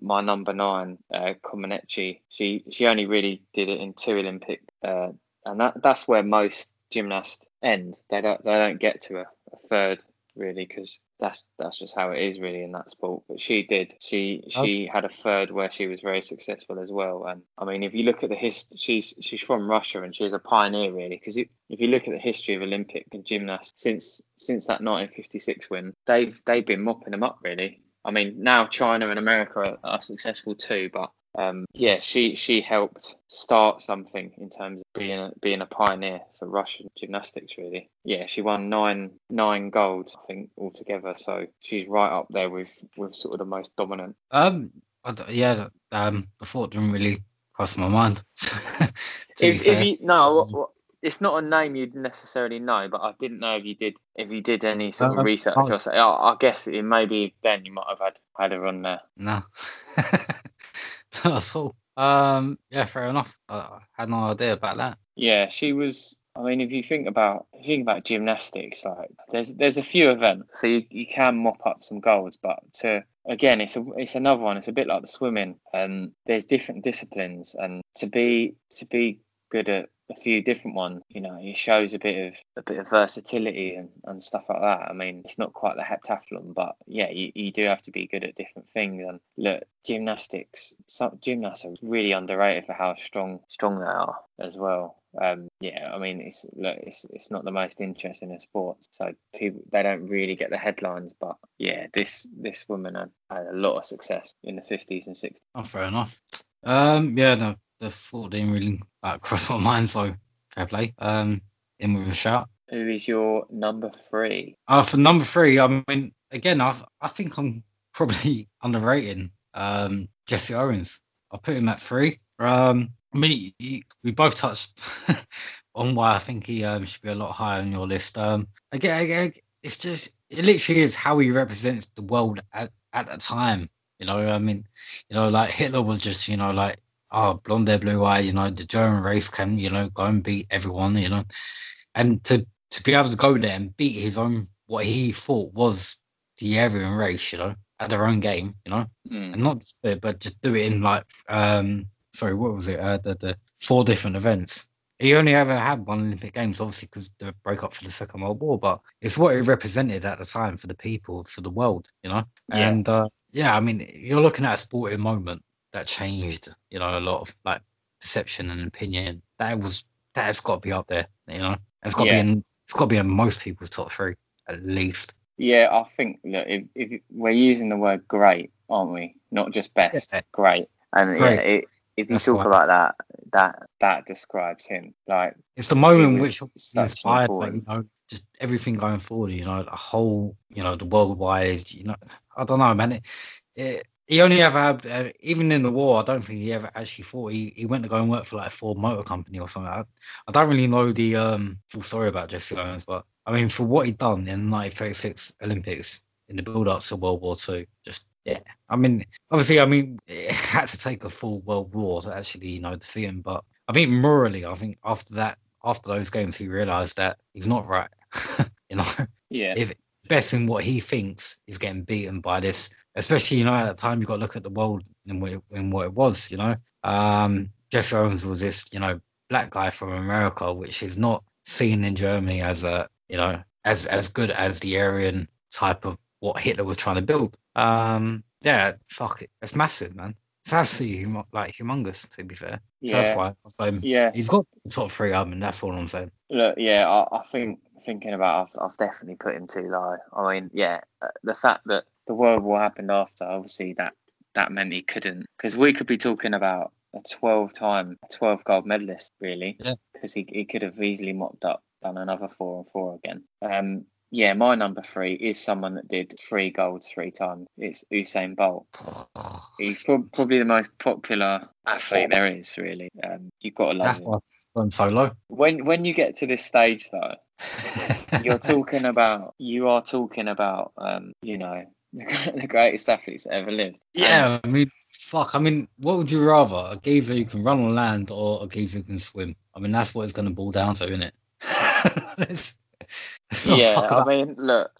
my number nine, uh, Comăneci, she, she only really did it in two Olympic, uh, and that that's where most gymnasts end. They don't they don't get to a, a third, really, because that's that's just how it is, really, in that sport. But she did. She she oh. had a third where she was very successful as well. And I mean, if you look at the history, she's she's from Russia, and she's a pioneer, really, because if you look at the history of Olympic and gymnasts since since that nineteen fifty-six win, they've they've been mopping them up, really. I mean, now China and America are, are successful too, but um, yeah, she she helped start something in terms of being a, being a pioneer for Russian gymnastics, really. Yeah, she won nine nine golds, I think, altogether. So she's right up there with, with sort of the most dominant. Um, yeah, um, the thought didn't really cross my mind. if, if you, no, it's not a name you'd necessarily know, but I didn't know if you did if you did any sort um, of research. Oh. Or say, oh, I guess it maybe then you might have had had her on there. No. That's all. Um, yeah, fair enough. I had no idea about that. Yeah, she was. I mean, if you think about if you think about gymnastics, like there's there's a few events, so you, you can mop up some golds. But to again, it's a, it's another one. It's a bit like the swimming. Um, there's different disciplines, and to be to be good at a few different ones, you know, it shows a bit of a bit of versatility and, and stuff like that. I mean, it's not quite the heptathlon, but yeah, you, you do have to be good at different things. And look, gymnastics, some gymnasts are really underrated for how strong strong they are as well. Um, yeah, I mean, it's look, it's it's not the most interesting of sports, so people they don't really get the headlines. But yeah, this this woman had, had a lot of success in the fifties and sixties. Oh, fair enough. Um, yeah, no. The thought didn't really uh, cross my mind, so fair play. Um, in with a shout. Who is your number three? Uh, for number three, I mean, again, I I think I'm probably underrating um, Jesse Owens. I'll put him at three. Um, I mean, he, we both touched on why I think he um, should be a lot higher on your list. Um, again, again, it's just, it literally is how he represents the world at, at that time. You know, I mean, you know, like Hitler was just, you know, like, oh, blonde hair, blue eye, you know, the German race can, you know, go and beat everyone, you know. And to, to be able to go there and beat his own, what he thought was the Aryan race, you know, at their own game, you know. Mm. And not just do it, but just do it in like, um, sorry, what was it? Uh, the, the four different events. He only ever had one Olympic Games, obviously, because the breakup for the Second World War, but it's what it represented at the time for the people, for the world, you know. Yeah. And uh, yeah, I mean, you're looking at a sporting moment that changed, you know, a lot of like perception and opinion. That was that has got to be up there, you know. It's got yeah. to be in, it's got to be in most people's top three at least. Yeah, I think look, if, if we're using the word great, aren't we? Not just best, yeah. great. And great. Yeah, it, if you That's talk right. about that, that that describes him. Like it's the moment which inspired, like, you know, just everything going forward. You know, the whole, you know, the worldwide. You know, I don't know, man. It. it He only ever had, uh, even in the war, I don't think he ever actually fought. He, he went to go and work for like a Ford Motor Company or something. I, I don't really know the um, full story about Jesse Owens, but I mean, for what he'd done in the nineteen thirty-six Olympics in the build-up to World War Two, just, yeah. I mean, obviously, I mean, it had to take a full world war to actually, you know, defeat him. But I think morally, I think after that, after those games, he realised that he's not right, you know? Yeah. If, best in what he thinks is getting beaten by this, especially, you know, at that time you've got to look at the world and what, what it was, you know. um Jesse Owens was this, you know, black guy from America, which is not seen in Germany as a, you know, as as good as the Aryan type of what Hitler was trying to build. Um yeah fuck it, it's massive, man. It's absolutely hum- like humongous, to be fair. So yeah. That's why um, yeah. he's got the top three up, and that's all I'm saying. Look, yeah, I, I think thinking about it, I've, I've definitely put him too low. I mean, yeah, the fact that the World War happened after, obviously that, that meant he couldn't. Because we could be talking about a twelve-time, twelve gold medalist, really. Because yeah. he, he could have easily mopped up, done another four and four again. Um, yeah, my number three is someone that did three golds three times. It's Usain Bolt. He's probably the most popular athlete there is, really. Um, you've got to love him. I'm so low. When when you get to this stage, though, you're talking about you are talking about um, you know, the greatest athletes that ever lived. Yeah, I mean, fuck. I mean, what would you rather, a geezer who can run on land or a geezer who can swim? I mean, that's what it's going to boil down to, isn't it? it's, it's yeah, I up. mean, look.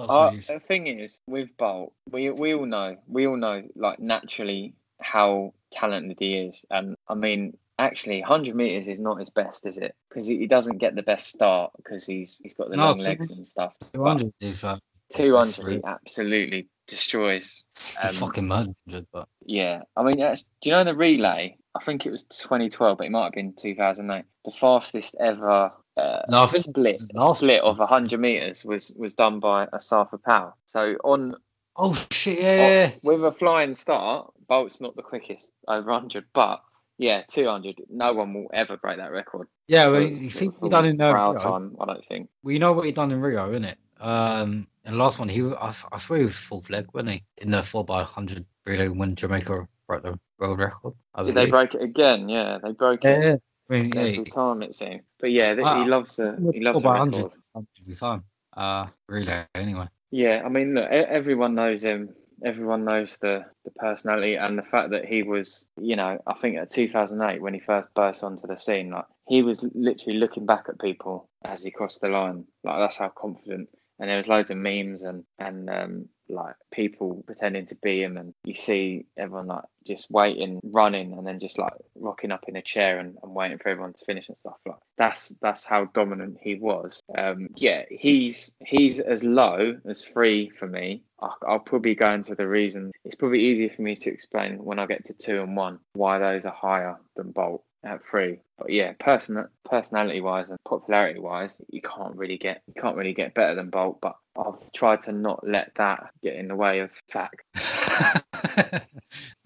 Our, the thing is, with Bolt, we we all know, we all know, like, naturally how talented he is. And I mean, actually, one hundred meters is not his best, is it? Because he, he doesn't get the best start because he's he's got the no, long legs and stuff. two hundred but is uh, two hundred, he absolutely destroys. Um, the fucking one hundred, but yeah, I mean, that's, do you know the relay? I think it was twenty twelve, but it might have been two thousand eight. The fastest ever. Uh, no, split split of one hundred metres was, was done by Asafa Powell. So on... Oh, shit, yeah. On, with a flying start, Bolt's not the quickest over one hundred, but, yeah, two hundred. No one will ever break that record. Yeah, well, you see what he done in uh, Rio. Time, I don't think. Well, you know what he done in Rio, innit? Um, and last one, he was, I, I swear he was fourth leg, wasn't he? In the four by one hundred relay when Jamaica broke the world record. I Did believe. they break it again? Yeah, they broke yeah. it. Every yeah. time it seems, but yeah, th- wow. he loves the he loves the record every time. Uh, really, anyway. Yeah, I mean, look, everyone knows him. Everyone knows the, the personality and the fact that he was, you know, I think at two thousand eight when he first burst onto the scene, like he was literally looking back at people as he crossed the line. Like that's how confident. And there was loads of memes and and um, like people pretending to be him, and you see everyone like just waiting, running, and then just like rocking up in a chair and, and waiting for everyone to finish and stuff. Like that's that's how dominant he was. Um, yeah, he's he's as low as three for me. I'll, I'll probably go into the reason. It's probably easier for me to explain when I get to two and one why those are higher than Bolt at three. But yeah, person personality wise and popularity wise, you can't really get you can't really get better than Bolt. But I've tried to not let that get in the way of fact.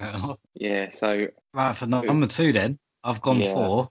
Well, yeah. So right for number two, then I've gone yeah. for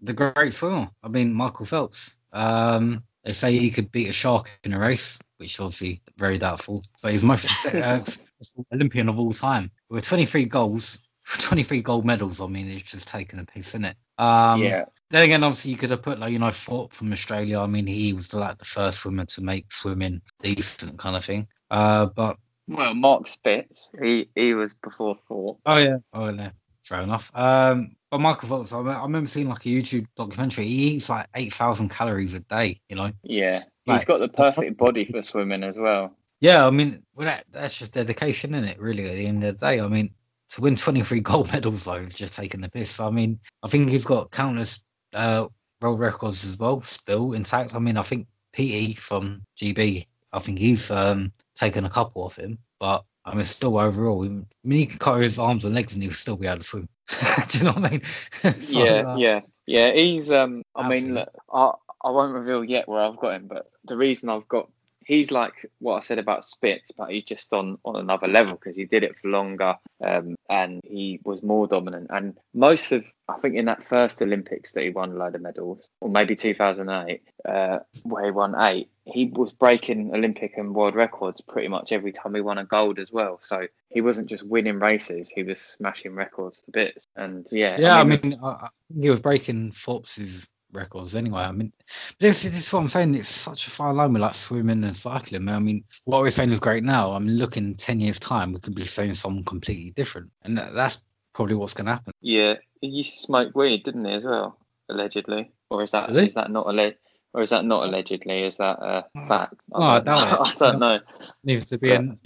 the great swimmer. I mean, Michael Phelps. Um, they say he could beat a shark in a race, which is obviously very doubtful. But he's most successful Olympian of all time with twenty-three goals. twenty-three gold medals, I mean, it's just taken a piece, isn't it? Um, yeah. Then again, obviously, you could have put, like, you know, Thorpe from Australia. I mean, he was, like, the first swimmer to make swimming decent kind of thing. Uh, but... Well, Mark Spitz, he, he was before Thorpe. Oh, yeah. Oh, no. Fair enough. Um, but Michael Phelps, I, I remember seeing, like, a YouTube documentary. He eats, like, eight thousand calories a day, you know? Yeah. Like, he's got the perfect body for swimming as well. Yeah, I mean, well, that, that's just dedication, isn't it, really, at the end of the day? I mean... To win twenty-three gold medals, though, is just taking the piss. I mean, I think he's got countless uh, world records as well, still intact. I mean, I think Peaty from G B, I think he's um, taken a couple off him. But, I mean, still overall, I mean, he can cut his arms and legs and he'll still be able to swim. Do you know what I mean? so, yeah, uh, yeah, yeah. He's, um, I absolutely. mean, look, I, I won't reveal yet where I've got him, but the reason I've got he's like what I said about Spitz, but he's just on, on another level because he did it for longer um, and he was more dominant. And most of, I think in that first Olympics that he won a load of medals, or maybe two thousand eight, uh, where he won eight, he was breaking Olympic and world records pretty much every time he won a gold as well. So he wasn't just winning races, he was smashing records to bits. And yeah. Yeah, I mean, I mean I, he was breaking Forbes's records anyway. I mean, this, this is what I'm saying. It's such a fine line with like swimming and cycling. I mean, what we're saying is great now. I mean, looking ten years time, we could be saying something completely different, and that, that's probably what's going to happen. Yeah, he used to smoke weed, didn't he, as well? Allegedly, or is that really? is that not alleged? Or is that not allegedly? Is that uh, fact? I don't, no, I doubt it. I don't know. Needs to be an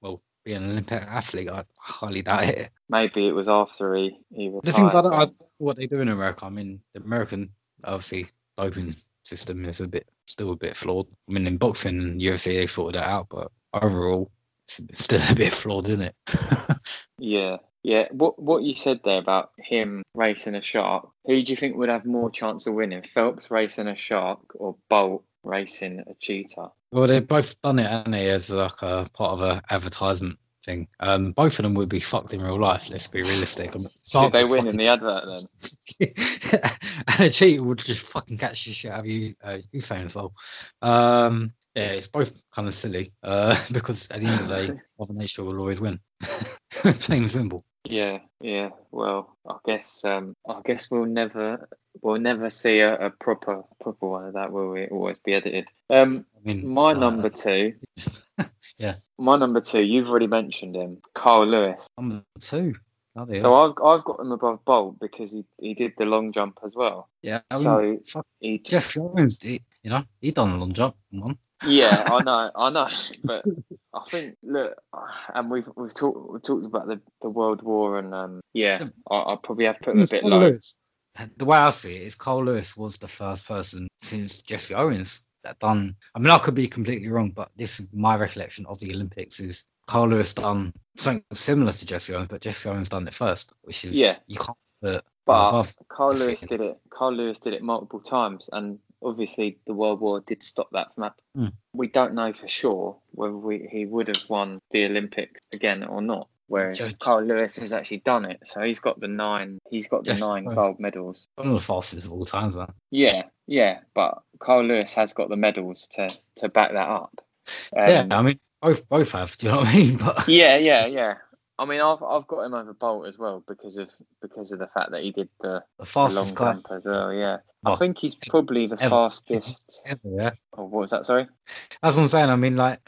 well, be an Olympic athlete. I highly doubt it. Maybe it was after he. he retired, the things I don't I, what they do in America. I mean, the American. Obviously, the doping system is a bit still a bit flawed. I mean, in boxing and U F C, they sorted that out, but overall, it's still a bit flawed, isn't it? yeah, Yeah, what what you said there about him racing a shark, who do you think would have more chance of winning? Phelps racing a shark or Bolt racing a cheetah? Well, they've both done it, haven't they, as like a part of an advertisement thing. Um, both of them would be fucked in real life, let's be realistic. Did they win fucking... in the advert then? And a cheetah would just fucking catch the shit out of you, uh, Usain Bolt. Um... Yeah, it's both kind of silly uh, because at the end of the day, Mother Nature will always win. Plain and simple. Yeah, yeah. Well, I guess um, I guess we'll never we'll never see a, a proper proper one of that, will we? It'll always be edited. Um, I mean, my uh, number two. Yeah. My number two. You've already mentioned him, Carl Lewis. Number two. So I've I've got him above Bolt because he, he did the long jump as well. Yeah. I mean, so he just Jesse Owens, you know, he done a long jump. Man. Yeah, I know, I know. But I think, look, and we've we've talked we've talked about the, the World War, and um, yeah, I, I probably have put him a bit Carl low. Lewis. The way I see it is, Carl Lewis was the first person since Jesse Owens that done. I mean, I could be completely wrong, but this is my recollection of the Olympics is Carl Lewis done something similar to Jesse Owens, but Jesse Owens done it first, which is yeah, you can't put it above. But Carl Lewis did it. Carl Lewis did it multiple times, and obviously the World War did stop that from happening. Mm. We don't know for sure whether we, he would have won the Olympics again or not, whereas Judge. Carl Lewis has actually done it. So he's got the nine he's got the yes, nine gold medals. One of the fastest of all times, man. Yeah, yeah. But Carl Lewis has got the medals to, to back that up. Um, yeah, I mean both both have, do you know what I mean? But yeah, yeah, yeah. I mean, I've I've got him over Bolt as well because of because of the fact that he did the, the fastest the long jump as well. Yeah, oh, I think he's probably the ever, fastest. Ever, yeah. Oh, what was that? Sorry. That's what I'm saying. I mean, like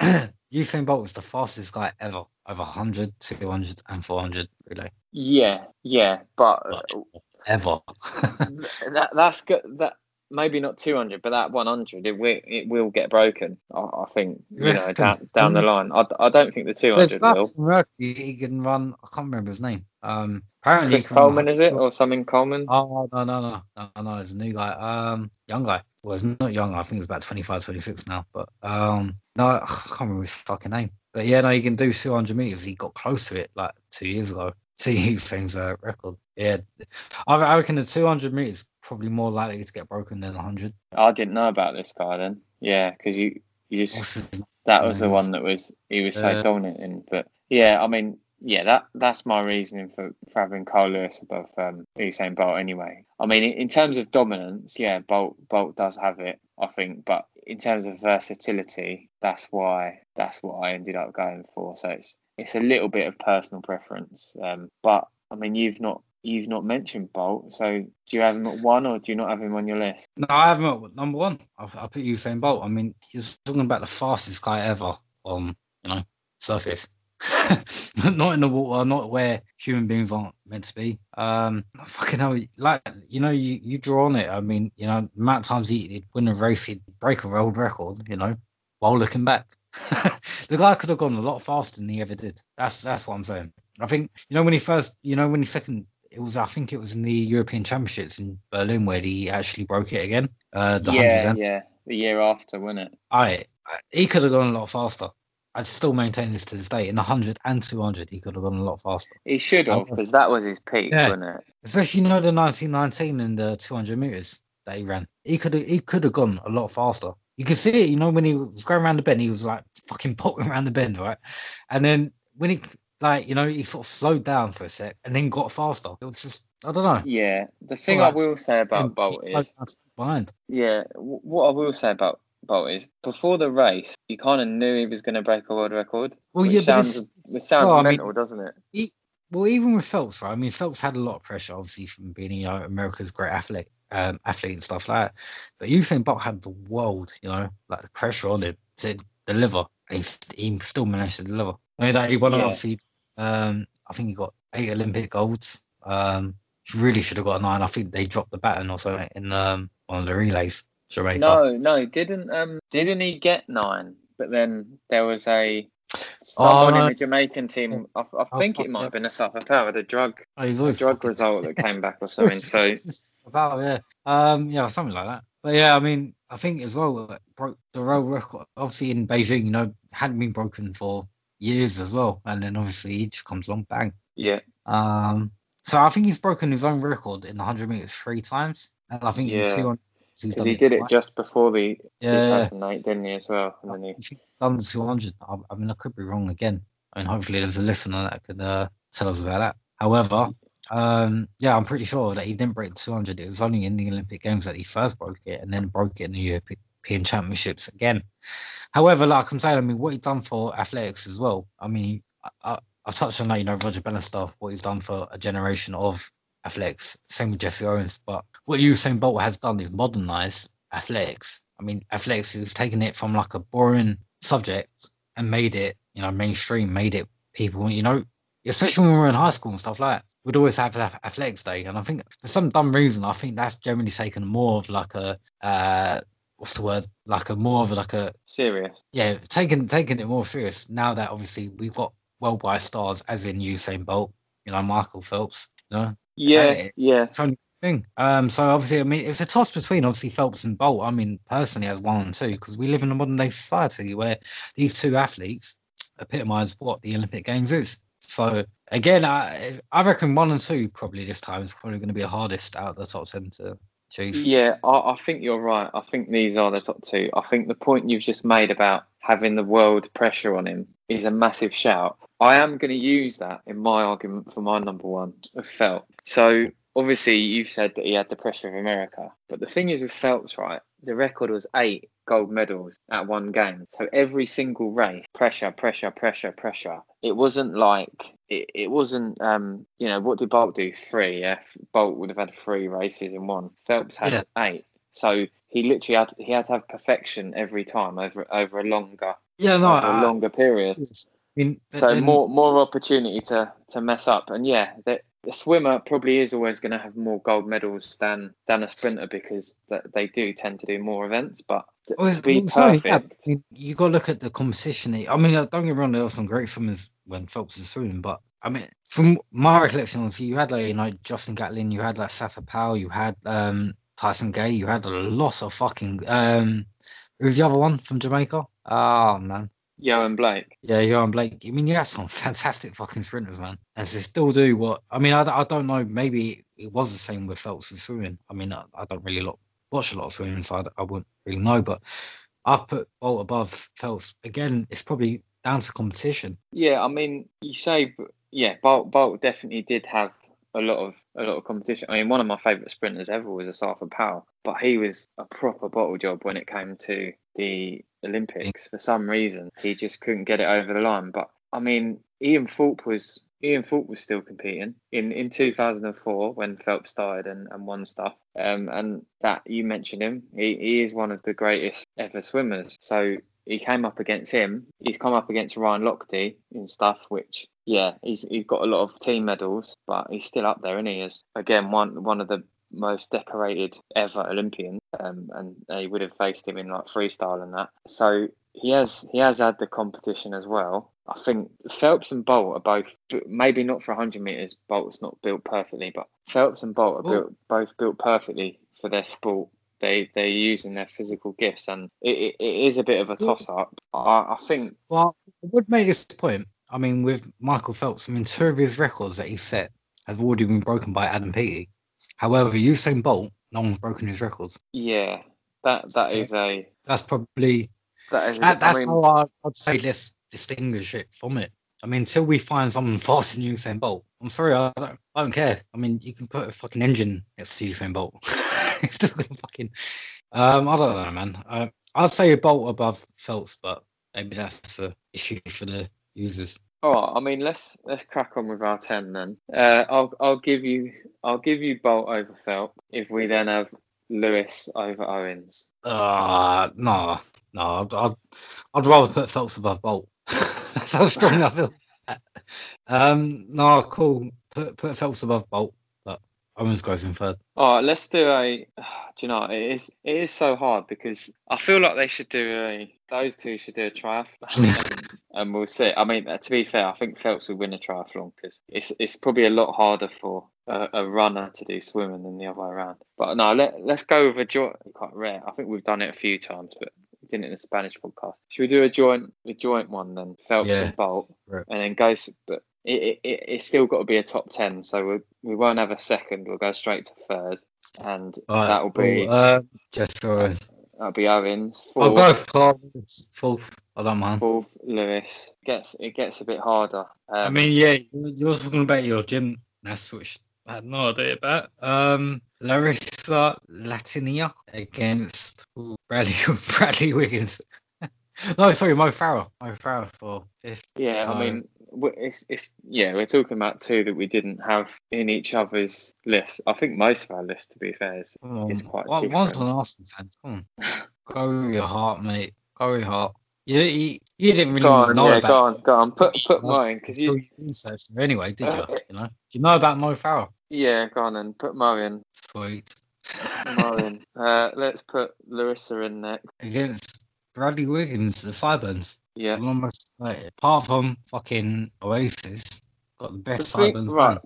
Usain Bolt was the fastest guy ever over one hundred, two hundred, and four hundred relay. Yeah, yeah, but uh, ever. that that's good. That maybe not two hundred, but that one hundred it will it will get broken. I, I think you know down, down the line. I, I don't think the two hundred will. He can run. I can't remember his name. Um, apparently Chris Coleman, run, is it, or something Coleman? Oh no no no no no! no it's a new guy. Um, young guy. Well, it's not young. I think it's about twenty-five, twenty-six now. But um, no, I can't remember his fucking name. But yeah, no, he can do two hundred meters. He got close to it like two years ago. Two Usain's uh, record. Yeah, I, I reckon the two hundred meters probably more likely to get broken than one hundred. I didn't know about this guy then. Yeah, because you, you just that was the one that was he was so uh, dominant in. But yeah, I mean, yeah, that that's my reasoning for, for having Carl Lewis above um, Usain Bolt. Anyway, I mean, in, in terms of dominance, yeah, Bolt Bolt does have it, I think. But in terms of versatility, that's why that's what I ended up going for. So it's. It's a little bit of personal preference, um, but I mean, you've not you've not mentioned Bolt, so do you have him at one, or do you not have him on your list? No, I have him at number one. I put Usain Bolt. I mean, he's talking about the fastest guy ever on you know surface, not in the water, not where human beings aren't meant to be. Um, fucking hell, like you know, you, you draw on it. I mean, you know, the amount of times he, he'd win a race, he'd break a world record, you know, while looking back. The guy could have gone a lot faster than he ever did. That's that's what I'm saying. I think you know when he first, you know when he second, it was I think it was in the European Championships in Berlin where he actually broke it again. Uh, the yeah, yeah, the year after, wasn't it? I, I he could have gone a lot faster. I'd still maintain this to this day. In the hundred and two hundred, he could have gone a lot faster. He should have because that was his peak, yeah. Wasn't it? Especially you know the nineteen nineteen and the two hundred meters that he ran. He could he could have gone a lot faster. You can see it, you know, when he was going around the bend, he was like fucking popping around the bend, right? And then when he, like, you know, he sort of slowed down for a sec and then got faster. It was just, I don't know. Yeah, the thing so I will say about Bolt is, behind. yeah, what I will say about Bolt is before the race, you kind of knew he was going to break a world record. Well, which yeah, sounds, which sounds well, mental, I mean, doesn't it? He, well, even with Phelps, right? I mean, Phelps had a lot of pressure, obviously, from being, you know, America's great athlete. Um, athlete and stuff like that, but Usain Bolt had the world, you know, like the pressure on him to deliver, and he, he still managed to deliver. I mean, that he won yeah. obviously. Um, I think he got eight Olympic golds. Um, really should have got a nine. I think they dropped the baton or something in um, one of the relays. Jamaica. No, no, didn't um, didn't he get nine? But then there was a someone oh, no. in the Jamaican team. I, I think oh, it might yeah. have been Asafa Powell, the drug, oh, a drug result that came back or something. So. About yeah, um, yeah, something like that. But yeah, I mean, I think as well like, broke the world record. Obviously in Beijing, you know, hadn't been broken for years as well, and then obviously he just comes along, bang. Yeah, Um, so I think he's broken his own record in the one hundred meters three times. And I think yeah. in two hundred he's done he did it twice. Just before the yeah. two thousand eight, didn't he, as well? And then he... He's done two hundred. I, I mean, I could be wrong again. I mean, hopefully there's a listener that could uh, tell us about that. However, um, yeah, I'm pretty sure that he didn't break two hundred. It was only in the Olympic Games that he first broke it, and then broke it in the European Championships again. However, like I'm saying, I mean, what he's done for athletics as well. I mean, I, I, I touched on that, you know, Roger Bannister, what he's done for a generation of athletics. Same with Jesse Owens. But what Usain Bolt has done is modernise athletics. I mean, athletics is taking it from like a boring subject and made it, you know, mainstream, made it people, you know, especially when we were in high school and stuff like that, we'd always have an athletics day. And I think for some dumb reason, I think that's generally taken more of like a, uh, what's the word? Like a more of like a... Serious. Yeah, taking, taking it more serious. Now that obviously we've got worldwide stars, as in Usain Bolt, you know, Michael Phelps, you know? Yeah, it, yeah. It's only a thing. Um, so obviously, I mean, it's a toss between obviously Phelps and Bolt. I mean, personally, as one and two, because we live in a modern day society where these two athletes epitomise what the Olympic Games is. So again, I I reckon one and two probably this time is probably going to be the hardest out of the top ten to choose. Yeah, I, I think you're right. I think these are the top two. I think the point you've just made about having the world pressure on him is a massive shout. I am going to use that in my argument for my number one of Phelps. So obviously you said that he had the pressure of America, but the thing is with Phelps, right? The record was eight gold medals at one game. So every single race, pressure, pressure, pressure, pressure. It wasn't like, it, it wasn't, um, you know, what did Bolt do? Three, yeah? Bolt would have had three races in one. Phelps had yeah. eight. So he literally had, he had to have perfection every time over over a longer, yeah, no, over I, a longer period. I mean, so then, more more opportunity to, to mess up. And yeah, that, the swimmer probably is always going to have more gold medals than, than a sprinter because th- they do tend to do more events. But to well, be well, sorry, perfect, yeah. You got to look at the competition. I mean, don't get me wrong, there are some great swimmers when Phelps is swimming, but I mean, from my recollection, obviously, you had like you know Justin Gatlin, you had like Asafa Powell, you had um, Tyson Gay, you had a lot of fucking. Um, who was the other one from Jamaica? Oh man. Yohan Blake. Yeah, Yohan Blake. I mean, you had some fantastic fucking sprinters, man. And they still do what... I mean, I, I don't know. Maybe it was the same with Phelps with swimming. I mean, I, I don't really lot, watch a lot of swimming, so I, I wouldn't really know. But I've put Bolt above Phelps. Again, it's probably down to competition. Yeah, I mean, you say... Yeah, Bolt, Bolt definitely did have a lot of a lot of competition. I mean, one of my favourite sprinters ever was Asafa Powell, but he was a proper bottle job when it came to the... Olympics. For some reason he just couldn't get it over the line. But I mean, Ian Thorpe was Ian Thorpe was still competing in, in two thousand four when Phelps died and, and won stuff. Um, and that you mentioned him, he, he is one of the greatest ever swimmers. So he came up against him. He's come up against Ryan Lochte in stuff, which yeah, he's he's got a lot of team medals, but he's still up there, isn't he? As again one one of the most decorated ever Olympian, um, and they would have faced him in like freestyle and that. So he has he has had the competition as well. I think Phelps and Bolt are both, maybe not for one hundred metres, Bolt's not built perfectly, but Phelps and Bolt are built, both built perfectly for their sport. They, they're using their physical gifts, and it, it, it is a bit of a toss-up. I, I think... Well, I would make this point. I mean, with Michael Phelps, I mean, two of his records that he set have already been broken by Adam Peaty. However, Usain Bolt, no one's broken his records. Yeah, that that is a... That's probably... That is that, that's I mean, how I'd say let's distinguish it from it. I mean, until we find someone faster than Usain Bolt, I'm sorry, I don't, I don't care. I mean, you can put a fucking engine next to Usain Bolt. It's still going to fucking... Um, I don't know, man. Uh, I'd say a Bolt above Phelps, but maybe that's the issue for the users. All right, I mean, let's let's crack on with our ten then. Uh, I'll I'll give you I'll give you Bolt over Phelps if we then have Lewis over Owens. Uh no, no, I'd I'd, I'd rather put Phelps above Bolt. That's how strong I feel. Um, no, cool. Put put Phelps above Bolt, but Owens goes in third. All right, let's do a. Do you know it is it is so hard because I feel like they should do a. Those two should do a triathlon. And we'll see. I mean, to be fair, I think Phelps would win a triathlon because it's it's probably a lot harder for a, a runner to do swimming than the other way around. But no, let, let's go with a joint. Quite rare. I think we've done it a few times, but we didn't in the Spanish podcast. Should we do a joint a joint one then? Phelps yeah. and Bolt, right. And then go. But it, it, it's still got to be a top ten. So we we won't have a second. We'll go straight to third, and right, that'll be cool. uh, Jesse Owens. That'll be Owens. Fourth, I'll go fourth. I don't mind. Fourth, Lewis. It gets it gets a bit harder. Um, I mean, yeah, you're talking about your gym. That's which I had no idea about. Um, Larisa Latynina against Bradley Bradley Wiggins. No, sorry, Mo Farah. Mo Farah for fifth. Yeah, so. I mean, it's it's yeah, we're talking about two that we didn't have in each other's lists. I think most of our lists, to be fair, is, um, is quite well, different. One's an Arsenal fan. Come on. Go with your heart, mate. Go with your heart. You, you, you didn't really go on, know yeah, about. Go on, go on. Put put mine because you anyway, did you? You know, you know about Mo Farah. Yeah, go on and put Mo in. Sweet. Mo in. Uh, let's put Larissa in next against Bradley Wiggins, the sideburns. Yeah. Almost, like, apart from fucking Oasis, got the best sideburns. Right.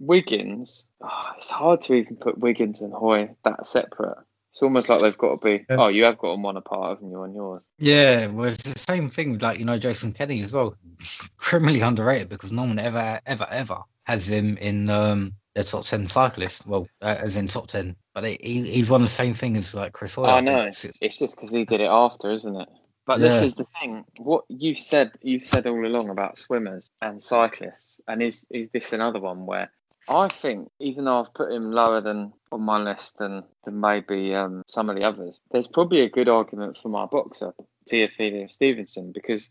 Wiggins, oh, it's hard to even put Wiggins and Hoy that separate. It's almost like they've got to be, yeah. Oh, you have got them one apart, haven't you, on yours? Yeah, well, it's the same thing with, like, you know, Jason Kenny as well. Criminally underrated because no one ever, ever, ever has him in um, their top ten cyclists. Well, uh, as in top ten. But he, he's won the same thing as like Chris Hoy. I know. It's just because he did it after, isn't it? But yeah. This is the thing. What you said, you've said all along about swimmers and cyclists, and is is this another one where I think, even though I've put him lower than on my list than than maybe um, some of the others, there's probably a good argument for my boxer, Teofilo Stevenson, because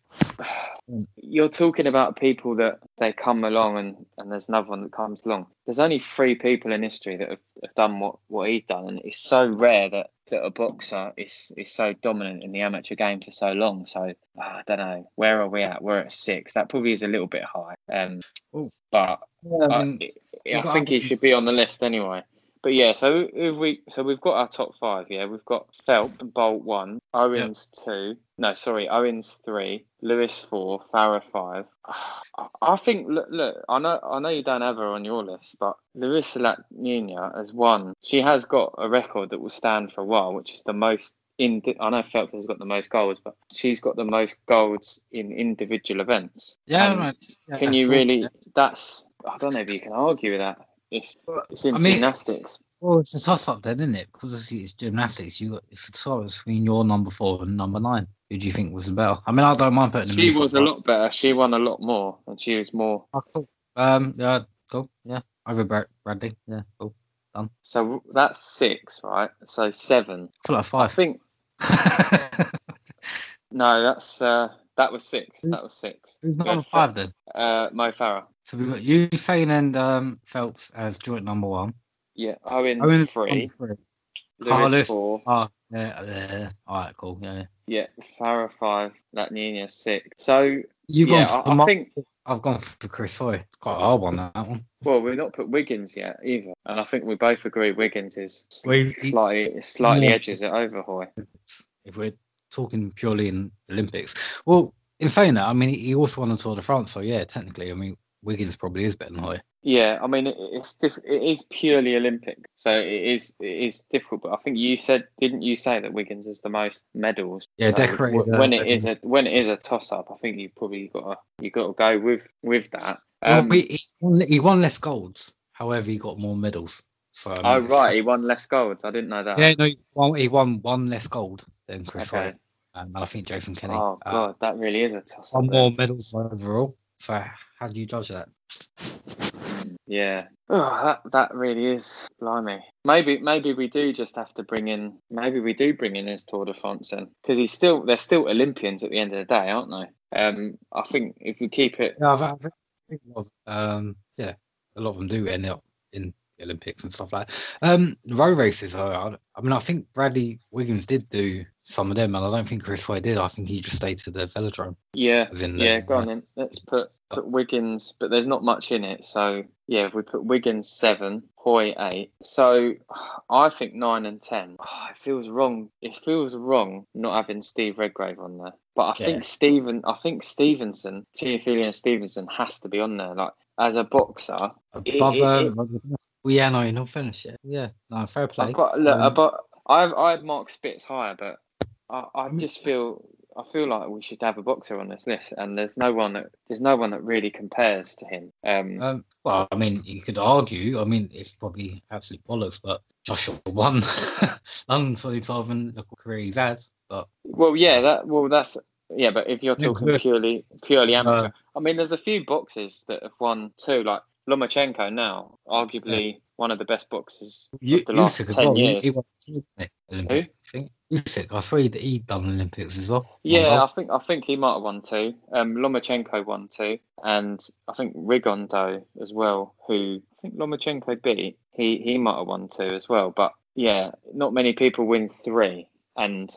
you're talking about people that they come along and, and there's another one that comes along. There's only three people in history that have, have done what, what he's done, and it's so rare that, that a boxer is, is so dominant in the amateur game for so long. So oh, I don't know, where are we at? We're at six. That probably is a little bit high, um, but um, I, I think he should be on the list anyway. But yeah, so if we so we've got our top five. Yeah, we've got Phelps and Bolt one, Owens yep. two. No, sorry, Owens three, Lewis four, Farah five. I think look, look, I know, I know you don't have her on your list, but Larisa Latynina has won. She has got a record that will stand for a while, which is the most. In I know Phelps has got the most golds, but she's got the most golds in individual events. Yeah, right. yeah can you really? Yeah. That's I don't know if you can argue with that. It's, it's in I mean, gymnastics. Well, it's a toss-up then, isn't it? Because it's gymnastics. You got, it's a toss between your number four and number nine. Who do you think was the better? I mean, I don't mind putting. She was a lot better. She won a lot more, and she was more. Oh, cool. Um. Yeah. Cool. Yeah. Over Brad- Bradley. Yeah. Cool. Done. So that's six, right? So seven. I feel like five. I think. No, that's uh. That was six. That was six. Who's number five then? Uh, Mo Farah. So we've got Usain and um, Phelps as joint number one. Yeah, Owens, Owens three. three. Carl four. Oh, yeah, yeah. All right, cool. Yeah, yeah. yeah Farah five. Latynina six. So you've yeah, gone. For I, the I think I've gone for Chris Hoy. It's quite a hard one, that one. Well, we've not put Wiggins yet either, and I think we both agree Wiggins is we, slightly slightly yeah. edges it over Hoy. If we're talking purely in Olympics. Well, in saying that, I mean, he also won the Tour de France, so yeah, technically, I mean, Wiggins probably is better than Hoy. Yeah, I mean, it's diff- it is purely Olympic, so it is it is difficult, but I think you said, didn't you say that Wiggins has the most medals? Yeah, so decorated. W- when, uh, it is a, when it is a toss-up, I think you've probably got to, you got to go with, with that. Um, well, he, won, he won less golds, however, he got more medals. So, I mean, oh, right, he won less golds. I didn't know that. Yeah, no, he won, he won one less gold than Chris Hoy. Okay. Um, and I think Jason Kenny. Oh, uh, God, that really is a toss-up. One more medals overall. So how do you judge that? Yeah. Oh, that, that really is blimey. Maybe maybe we do just have to bring in maybe we do bring in his Tour de France in because he's still they're still Olympians at the end of the day, aren't they? Um, I think if we keep it yeah, I've, I've, I've, um, yeah, a lot of them do end up in the Olympics and stuff like that. Um, row races I, I mean I think Bradley Wiggins did do some of them, and I don't think Chris Hoy did. I think he just stayed to the velodrome. Yeah, as in the, yeah. Go on then. Let's put, put Wiggins, but there's not much in it. So yeah, if we put Wiggins seven, Hoy eight. So I think nine and ten. Oh, it feels wrong. It feels wrong not having Steve Redgrave on there. But I yeah. think Stephen. I think Stevenson, Teofilo Stevenson, has to be on there. Like as a boxer, above. It, um, it, it, well, yeah, no, you're not finished yet. Yeah, no, fair play. I've got, look, um, about, I I had Mark Spitz higher, but. I, I just feel I feel like we should have a boxer on this list, and there's no one that there's no one that really compares to him. Um, um, well, I mean, you could argue. I mean, it's probably absolute bollocks, but Joshua won unsolicited and the career he's had. But well, yeah, that well, that's yeah. But if you're talking purely purely amateur, uh, I mean, there's a few boxers that have won too, like Lomachenko now, arguably. Yeah. One of the best boxers of the last ten well, years. He, he won the Olympic, Who? I think. Usyk, I swear he'd done Olympics as well. Yeah, oh, I think I think he might have won two. Um, Lomachenko won two, and I think Rigondeaux as well, who I think Lomachenko beat. He he might have won two as well. But yeah, not many people win three. And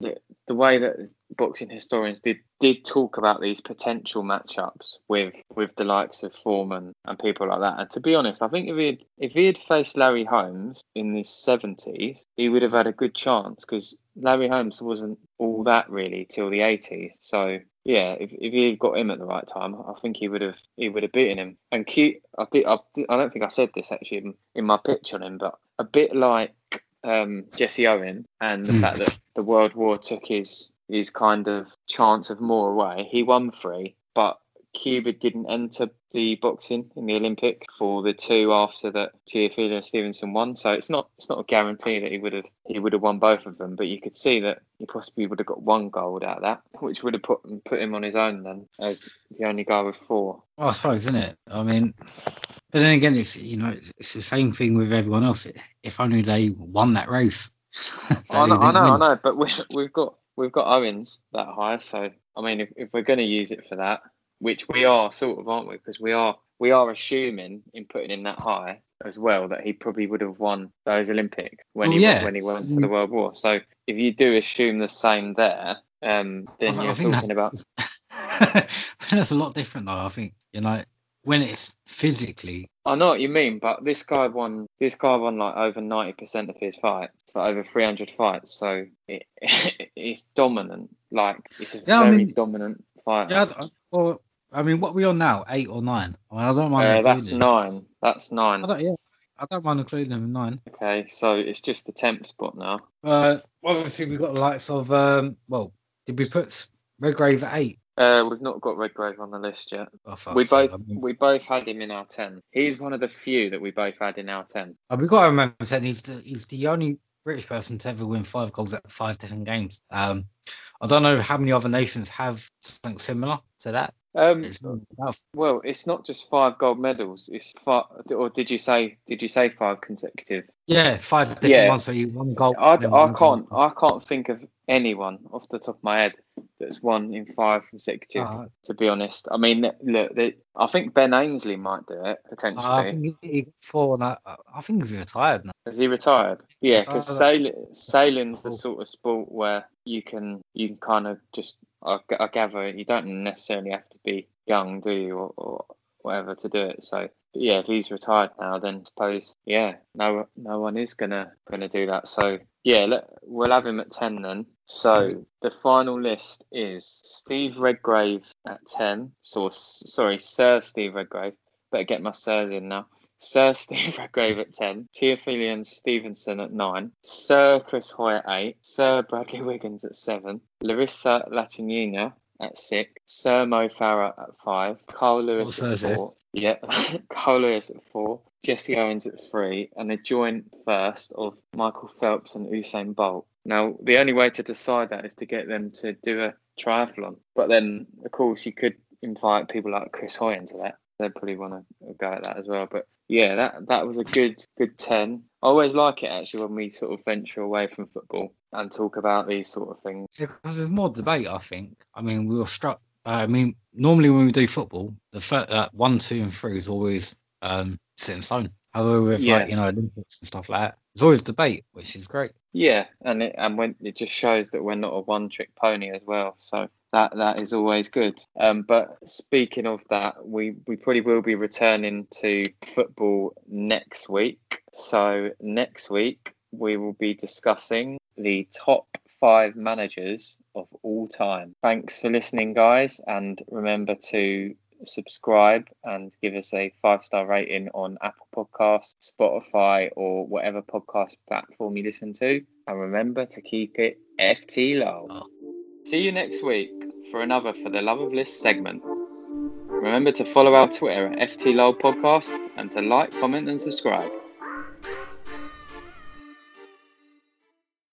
the, the way that boxing historians did did talk about these potential matchups with with the likes of Foreman and people like that. And to be honest, I think if he had, if he had faced Larry Holmes in the seventies, he would have had a good chance, because Larry Holmes wasn't all that really till the eighties. So yeah, if if he had got him at the right time, I think he would have he would have beaten him. And Q, I did I, did, I don't think I said this actually in, in my pitch on him, but a bit like um, Jesse Owens and the fact that the World War took his. his kind of chance of more away. He won three, but Cuba didn't enter the boxing in the Olympic for the two after that Teofilo Stevenson won. So it's not it's not a guarantee that he would have he would have won both of them, but you could see that he possibly would have got one gold out of that, which would have put put him on his own then as the only guy with four. Well, I suppose, isn't it? I mean, but then again, it's you know it's, it's the same thing with everyone else. If only they won that race. I know, I know, I know, but we, we've got. We've got Owens that high, so I mean, if, if we're going to use it for that, which we are sort of, aren't we? Because we are we are assuming in putting him that high as well that he probably would have won those Olympics when oh, he yeah. when he went to the World War. So if you do assume the same there, um, then I, you're I think talking that's, about that's a lot different, though. I think you know when it's physically. I know what you mean, but this guy won. This guy won like over ninety percent of his fights, like over three hundred fights. So it, it, it's dominant. Like it's a yeah, very I mean, dominant fighter. Yeah, I, well, I mean, what are we on now? Eight or nine? I mean, I don't mind. Yeah, that's him. nine. That's nine. I don't, yeah, I don't mind including him in nine. Okay, so it's just the tenth spot now. Uh, obviously we've got the likes of um. Well, did we put Redgrave at eight? Uh, we've not got Redgrave on the list yet. We both so, I mean, we both had him in our ten. He's one of the few that we both had in our ten. Uh, we've got to remember that he's the, he's the only British person to ever win five goals at five different games. Um, I don't know how many other nations have something similar to that. Um, it's well, it's not just five gold medals. It's five, or did you say? Did you say five consecutive? Yeah, five different yeah. ones. So you won gold. I, I can't. Gold. I can't think of anyone off the top of my head that's won in five consecutive. Uh, to be honest, I mean, look, they, I think Ben Ainsley might do it potentially. Uh, I think he got four. And I, I think he's retired now. Is he retired? Yeah, because uh, sailing, sailing's the sort of sport where you can you can kind of just. I gather you don't necessarily have to be young, do you, or, or whatever to do it. So, yeah, if he's retired now, then I suppose, yeah, no no one is going to gonna do that. So, yeah, let, we'll have him at ten then. So, the final list is Steve Redgrave at ten. So, sorry, Sir Steve Redgrave. Better get my sirs in now. Sir Steve Redgrave at ten. Teofilo Stevenson at nine. Sir Chris Hoy at eight. Sir Bradley Wiggins at seven. Larisa Latynina at six. Sir Mo Farah at five. Carl Lewis at four. It? Yeah. Carl Lewis at four. Jesse Owens at three. And a joint first of Michael Phelps and Usain Bolt. Now, the only way to decide that is to get them to do a triathlon. But then, of course, you could invite people like Chris Hoy into that. They'd probably want to go at that as well. But yeah, that that was a good good ten. I always like it actually when we sort of venture away from football and talk about these sort of things. Yeah, because there's more debate, I think. I mean, we were struck. Uh, I mean, normally when we do football, the first, uh, one, two, and three is always um, set in stone. However, with yeah. like you know Olympics and stuff like that, there's always debate, which is great. Yeah, and it, and when it just shows that we're not a one-trick pony as well. So. That that is always good. Um, but speaking of that, we, we probably will be returning to football next week. So next week we will be discussing the top five managers of all time. Thanks for listening, guys, and remember to subscribe and give us a five-star rating on Apple Podcasts, Spotify, or whatever podcast platform you listen to. And remember to keep it F T low. See you next week for another For the Love of List segment. Remember to follow our Twitter at F T L O L Podcast and to like, comment and subscribe.